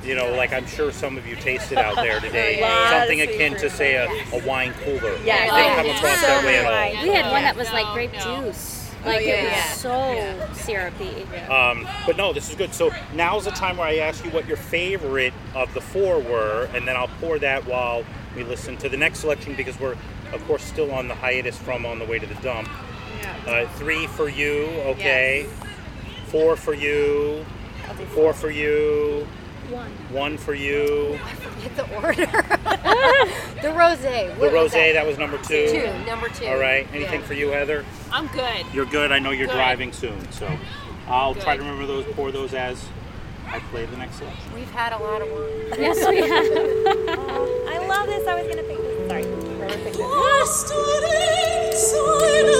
you know, like I'm sure some of you tasted out there today. Something akin to, say, a wine cooler. Yeah, they didn't come across that way at all. We had one that was like grape juice. Like it was so syrupy. Yeah. But no, this is good. So now's the time where I ask you what your favorite of the four were, and then I'll pour that while we listen to the next selection because we're, of course, still on the hiatus from On the Way to the Dump. Yeah. 3 for you, okay. Yes. 4 for you. 4 for you. 1 for you. I forget the order. The rosé. The rosé, that was number 2. Number 2. All right. Anything for you, Heather? I'm good. You're good. I know you're driving soon, so I'll try to remember those. Pour those as I play the next selection. We've had a lot of wine. Yes, we have. I love this. I was gonna pick this. Sorry.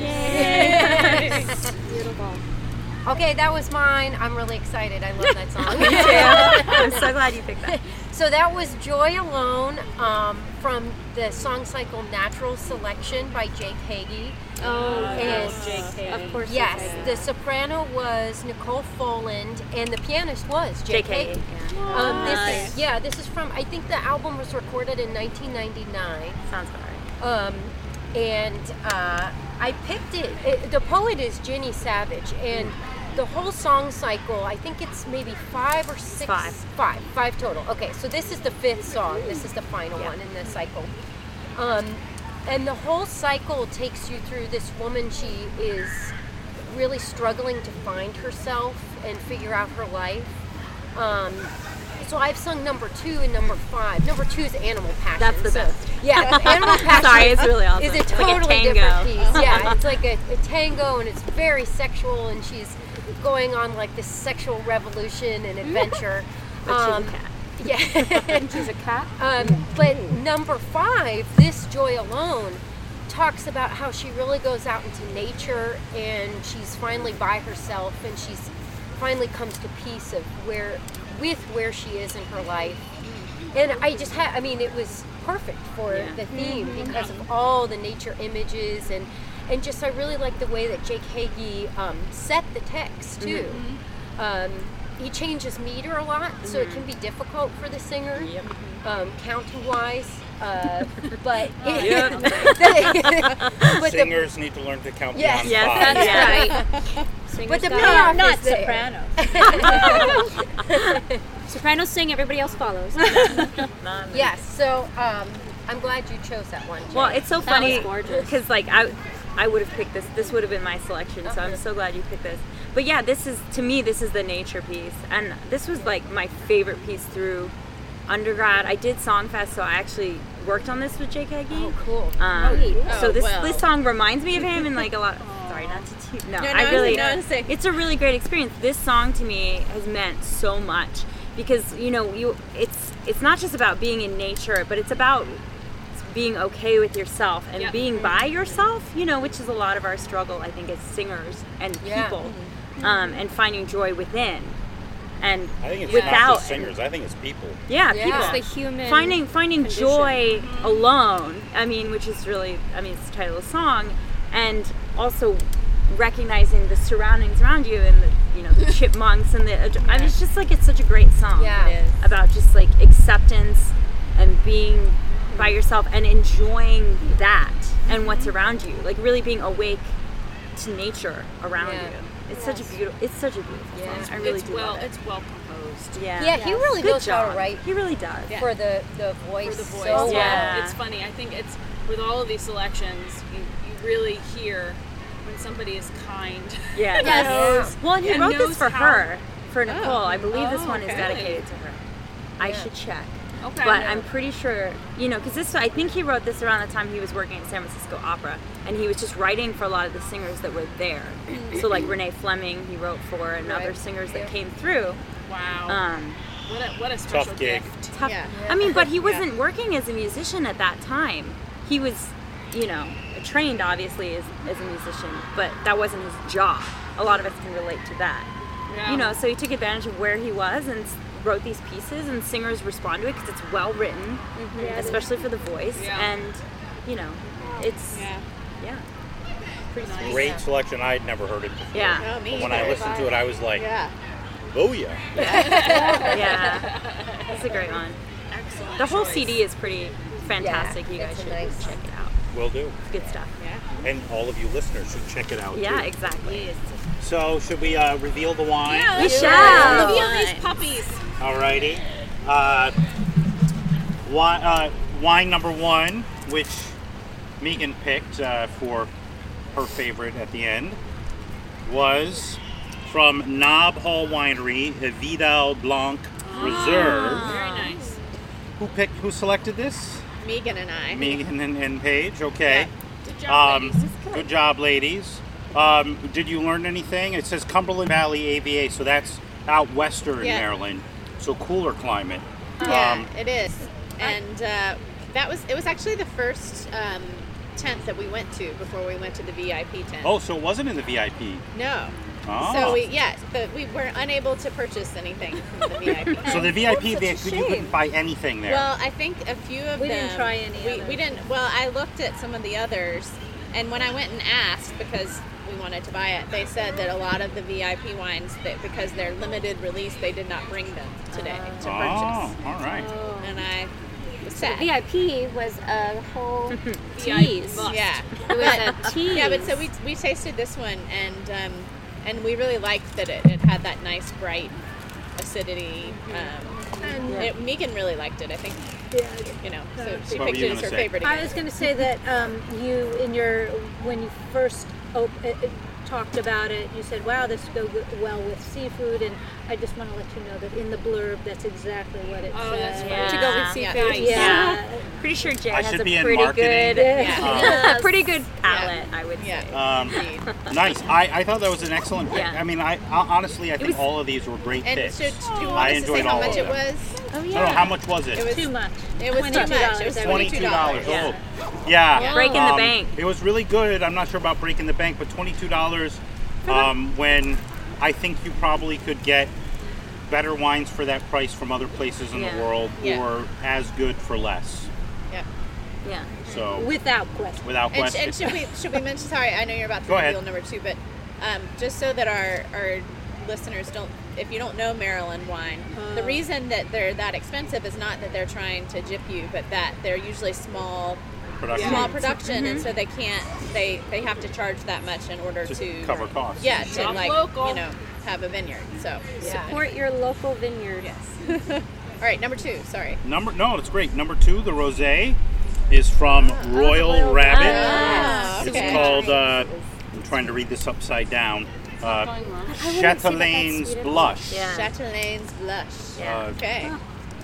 Yes. Beautiful. Okay, that was mine. I'm really excited. I love that song. Yeah. I'm so glad you picked that. So that was Joy Alone from the song cycle Natural Selection by Jake Heggie. Oh, and Jake Heggie. Of course. Yes, the soprano was Nicole Foland, and the pianist was Jake Heggie. Yeah. This is from, I think the album was recorded in 1999. Sounds about right. I picked it. The poet is Ginny Savage, and the whole song cycle, I think it's maybe five or six. Five total. Okay, so this is the fifth song. This is the final one in the cycle. And the whole cycle takes you through this woman. She is really struggling to find herself and figure out her life. So I've sung number 2 and number 5. Number 2 is Animal Passion. That's the best. Yeah, Animal Passion it's really awesome. Is a totally like a different piece. Yeah, it's like a tango, and it's very sexual, and she's going on like this sexual revolution and adventure. But she's a cat. Yeah. And she's a cat. But number 5, this Joy Alone, talks about how she really goes out into nature, and she's finally by herself, and she's finally comes to peace of where she is in her life. And I just had, I mean, it was perfect for the theme because of all the nature images and just I really like the way that Jake Heggie set the text too. Mm-hmm. He changes meter a lot, so it can be difficult for the singer, counting wise. Singers need to learn to count beyond five. That's right. But the payoff not is sopranos. Sopranos sing, everybody else follows. So I'm glad you chose that one, Jay. Well, it's so funny because like I would have picked this. This would have been my selection, so I'm so glad you picked this. But yeah, this is the nature piece, and this was like my favorite piece through undergrad. I did Songfest, so I actually worked on this with Jake Heggie. Oh, cool. This song reminds me of him, and like a lot. Sorry, not to toot. It's a really great experience. This song to me has meant so much because it's not just about being in nature, but it's about being okay with yourself and being by yourself. Which is a lot of our struggle, I think, as singers and people, and finding joy within. And I think it's not just singers. I think it's people. Yeah, people. The human finding condition. Joy alone. I mean, which is really, it's the title of the song, and also recognizing the surroundings around you and the chipmunks and the. It's just like it's such a great song. Yeah, it is. About just like acceptance and being by yourself and enjoying that and what's around you. Like really being awake to nature around you. It's such a beautiful song. It's, I really it's do well, love it. It's well composed. Yeah. Yeah, he really knows how to write. He really does. Yeah. For the voice. For the voice. So well. It's funny. I think it's with all of these selections, you really hear when somebody is kind. Yeah. Yes. Well, and he wrote this for her, for Nicole. I believe this one is dedicated to her. Yeah. I should check. Okay. But I'm pretty sure, because this, I think he wrote this around the time he was working at San Francisco Opera, and he was just writing for a lot of the singers that were there. So like Renee Fleming, he wrote for, and other singers that came through. Wow. What a special tough gig. Tough. Yeah. But he wasn't working as a musician at that time. He was, trained obviously as a musician, but that wasn't his job. A lot of us can relate to that. Yeah. So he took advantage of where he was and wrote these pieces, and singers respond to it because it's well written, especially for the voice, and it's pretty nice. Great selection. I'd never heard it before. Yeah, no, but when I listened to it, I was like, booyah! Yeah, that's a great one. Excellent. The whole CD is pretty fantastic. You guys should check it out. Will do. Good stuff. Yeah, and all of you listeners should check it out. Yeah, too. Exactly. Yes. So should we reveal the wine? Yeah, we shall. Reveal these puppies. Alrighty. Wine number 1, which Megan picked for her favorite at the end, was from Knob Hall Winery, Vidal Blanc Reserve. Very nice. Who selected this? Megan and I. Megan and Paige, okay. Yeah. Good job, ladies. Good job, ladies. Did you learn anything? It says Cumberland Valley AVA, so that's out western Maryland. So cooler climate. Yeah, it is. And that was actually the first tent that we went to before we went to the VIP tent. Oh, so it wasn't in the VIP? No. Oh. So we were unable to purchase anything from the VIP. So the VIP, you couldn't buy anything there. Well, I think a few of them. We didn't try any. We didn't. Well, I looked at some of the others, and when I went and asked because we wanted to buy it, they said that a lot of the VIP wines, that because they're limited release, they did not bring them today to purchase. Oh, all right. And I. So VIP was a whole tease. Yeah, it was a tease. Yeah, but so we tasted this one and we really liked that it had that nice bright acidity. Megan really liked it, I think. Yeah. You know, so she picked it as her favorite. Again. I was going to say that you when you first talked about it, you said, "Wow, this goes well with seafood," and I just want to let you know that in the blurb, that's exactly what it says. Yeah. To go with seafood. Yeah. Pretty sure Jay has a pretty good palate, I would say. Nice. I thought that was an excellent pick. Yeah. I mean, I honestly think all of these were great picks. And so, do you want us to say how much it was? Oh yeah. I don't know, how much was it? It was too much. It was too much. It was $22. Yeah. Breaking the bank. It was really good. I'm not sure about breaking the bank, but $22 when I think you probably could get better wines for that price from other places in the world, or as good for less. Yeah. Yeah. So without question. And should we mention? Sorry, I know you're about to reveal number two, but just so that our listeners don't, if you don't know Maryland wine, the reason that they're that expensive is not that they're trying to gyp you, but that they're usually small production, and so they can't. They have to charge that much in order to cover costs. Yeah, to local. Have a vineyard. So support your local vineyard. Yes. All right, number two. Sorry. It's great. Number two, the rosé, is from Royal Rabbit. Oh, okay. It's called. I'm trying to read this upside down. Chatelaine's Blush. Yeah. Chatelaine's Blush. Yeah. Okay. Oh.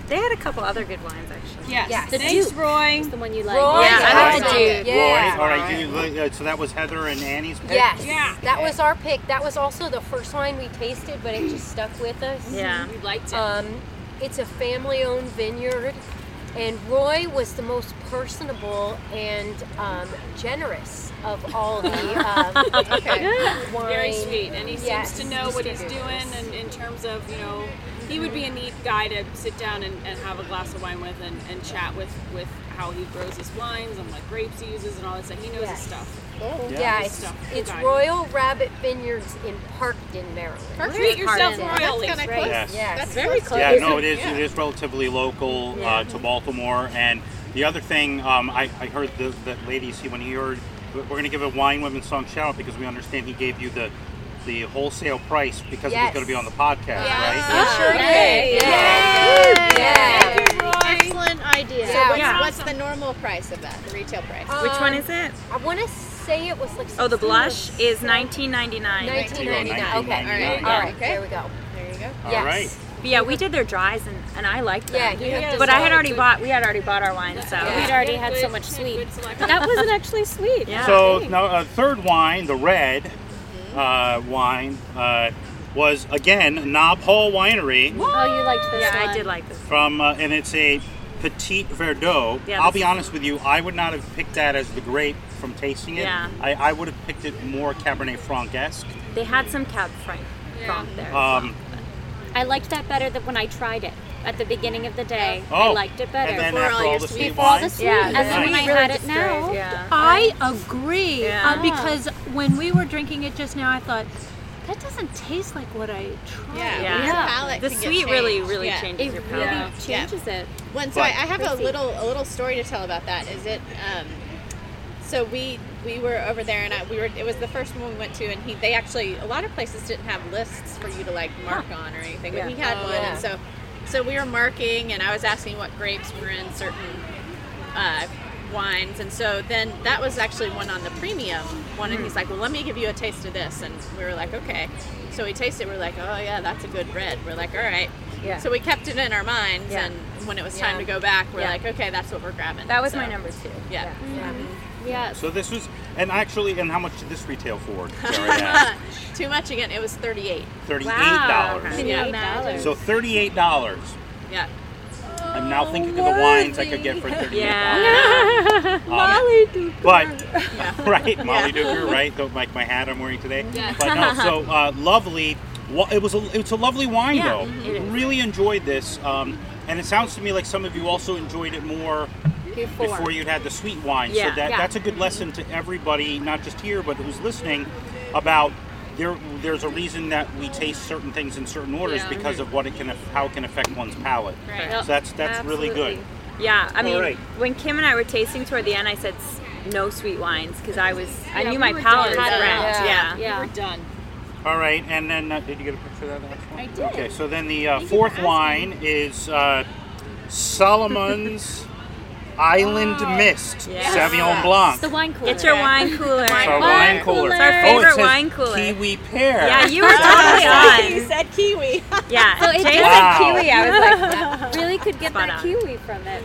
They had a couple other good wines, actually. Yes. The Duke. Roy. That's the one you like. Roy. Yeah, I like the Duke. Yeah. Roy. All right. So that was Heather and Annie's pick? Yes. Yeah. That was our pick. That was also the first wine we tasted, but it just stuck with us. Yeah. We liked it. It's a family-owned vineyard, and Roy was the most personable and generous of all the wine. Very sweet. And he seems to know what he's doing and in terms of, he would be a neat guy to sit down and have a glass of wine with and chat with how he grows his wines and what grapes he uses and all that stuff. He knows his stuff. Oh. Yeah, it's Royal Rabbit Vineyards in Parkton, Maryland. Treat yourself royally. That's kind of close. Yes. That's very close. Yeah, no, it is. Yeah. It is relatively local to Baltimore. And the other thing, I heard the ladies when he heard, we're going to give a Wine Women's Song shout out because we understand he gave you the wholesale price because it was going to be on the podcast, right? Yeah, sure did. Yeah. Excellent idea. So what's the normal price of that, the retail price? Which one is it? I want to say it was like $16. Oh, the Blush is $19.99. $19.99. Okay. All right. Okay. There we go. All right. Yeah, we did their dries and I liked them. Yeah, but I had already bought our wine, so we'd already had so much sweet. That wasn't actually sweet. Yeah. So now a third wine, the red wine, was again Knob Hall Winery. Whoa! Oh, you liked this one. Yeah, I did like this. From and it's a Petit Verdot. Yeah, I'll be honest with you, I would not have picked that as the grape from tasting it. Yeah. I would have picked it more Cabernet Franc-esque. They had some Cab Franc there. I liked that better than when I tried it at the beginning of the day. I liked it better. And then after all the sweet wine. Yeah. And then when I had it now, I agree. Yeah. Because when we were drinking it just now, I thought, that doesn't taste like what I tried. Yeah. The sweet really changes your palate. It really changes it. Well, so I have a little story to tell about that. Is it, so we were over there and it was the first one we went to, and they actually, a lot of places didn't have lists for you to like mark on or anything, but he had one. Yeah. And so we were marking, and I was asking what grapes were in certain wines, and so then that was actually one on the premium one, and he's like, well, let me give you a taste of this, and we were like, okay. So we tasted it, we're like, oh yeah, that's a good red. We're like, all right. Yeah. So we kept it in our minds, and when it was time to go back, we're like, okay, that's what we're grabbing. That was my number two. Yeah. Yeah. So this was, and how much did this retail for? Too much again. It was $38. Wow. $38. So $38. Yeah. I'm now thinking of the wines I could get for $30. Yeah. Molly Duker. But, right, Molly Duker, right? Don't like my hat I'm wearing today. Yeah. But no, so lovely. Well, it was a lovely wine, though. Mm-hmm. Really enjoyed this. And it sounds to me like some of you also enjoyed it more before you'd had the sweet wine. Yeah. So that's a good lesson to everybody, not just here, but who's listening, about there's a reason that we taste certain things in certain orders because of how it can affect one's palate. Right. So that's absolutely really good. Yeah, I mean, when Kim and I were tasting toward the end, I said no sweet wines because I knew my palate was around. Yeah, we were done. All right, and then did you get a picture of that last one? I did. Okay, so then the fourth wine is Solomon's Island Mist Sauvignon Blanc. It's the wine cooler. It's your wine cooler. It's our wine cooler. It's our favorite wine cooler. Kiwi pear. Yeah, you were totally on. You said kiwi. Yeah. So it tasted kiwi. I was like, really could get that kiwi from it.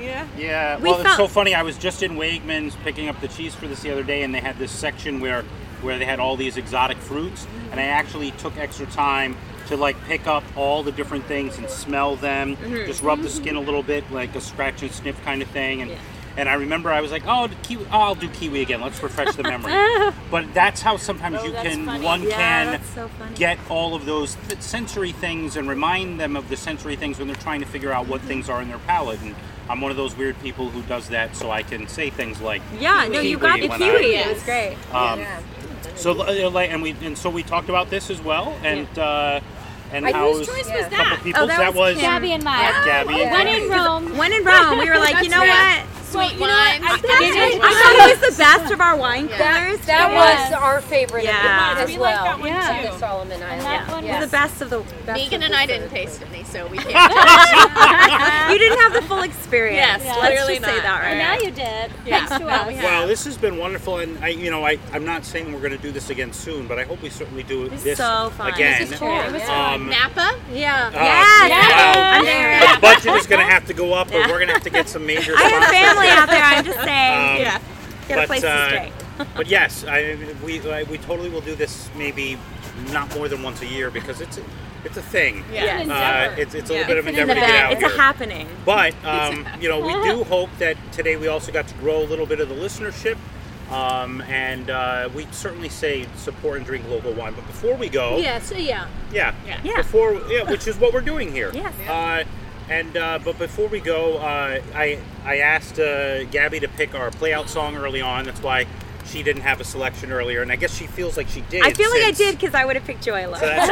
Yeah. Yeah. Well, it's so funny. I was just in Wegmans picking up the cheese for this the other day, and they had this section where they had all these exotic fruits, and I actually took extra time to like pick up all the different things and smell them, just rub the skin a little bit, like a scratch and sniff kind of thing, and I remember I was like, I'll do kiwi again, let's refresh the memory. But that's how sometimes get all of those sensory things and remind them of the sensory things when they're trying to figure out what things are in their palate. And I'm one of those weird people who does that, so I can say things like kiwi, you got the kiwi, it was great. So we talked about this as well, and whose choice was that? That was Gabby and Maya. When in Rome, we were like, you know what? Sweet wine. I thought it was the best of our wine coolers. That was our favorite of the wine as well. Like that one too. The Solomon Island. It was the best of the best. Megan and I didn't taste any, so we can't judge. You didn't have the full experience. Yes, let's just say that, right? And now you did. Yeah. Thanks to us. Well, this has been wonderful, and I'm not saying we're going to do this again soon, but I hope we certainly do this again. This is cool. It was fun. Napa? Yeah. Yeah. The budget is going to have to go up, but we're going to have to get some major sponsors out there, I'm just saying. Get a place to stay. But yes, we totally will do this. Maybe not more than once a year because it's a thing. Yeah, it's a little bit of an endeavor to get out. It's a happening. But we do hope that today we also got to grow a little bit of the listenership. And we certainly say support and drink local wine. But before we go, which is what we're doing here. Yes. But before we go, I asked Gabby to pick our playout song early on. That's why she didn't have a selection earlier, and I guess she feels like she did. I feel like I did because I would have picked Joyla. So that's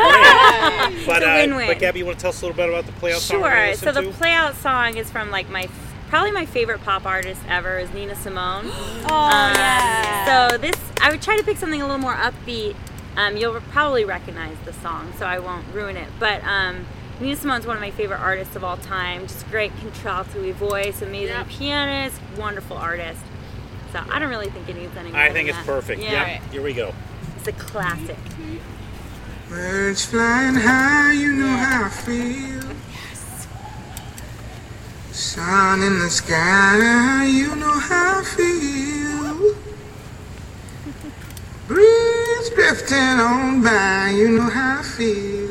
great. But, win-win. But Gabby, you want to tell us a little bit about the playout song? Sure. So the playout song is from probably my favorite pop artist ever is Nina Simone. So I would try to pick something a little more upbeat. You'll probably recognize the song, so I won't ruin it. But Nina Simone's one of my favorite artists of all time. Just great contralto voice, amazing pianist, wonderful artist. So I don't really think it needs any more I think it's that. Perfect. Yeah. Right. Here we go. It's a classic. Birds flying high, you know how I feel. Yes. Sun in the sky, you know how I feel. Breeze drifting on by, you know how I feel.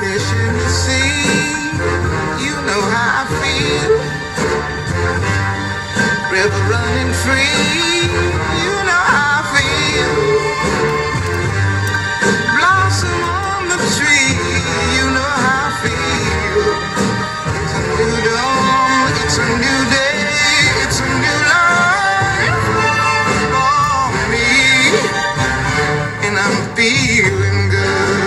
Fish in the sea. You know how I feel. River running free. You know how I feel. Blossom on the tree. You know how I feel. It's a new dawn. It's a new day. It's a new life for me. And I'm feeling good.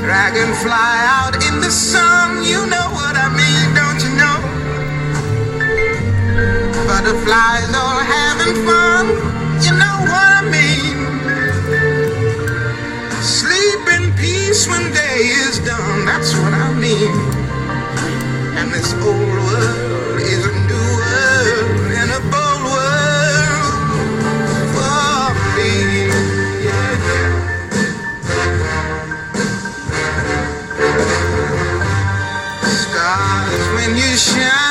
Dragon fly out in the sun, you know what I mean, don't you know? Butterflies all having fun, you know what I mean. Sleep in peace. kiss when day is done, that's what I mean. And this old world is a new world and a bold world for me. Yeah. Stars when you shine.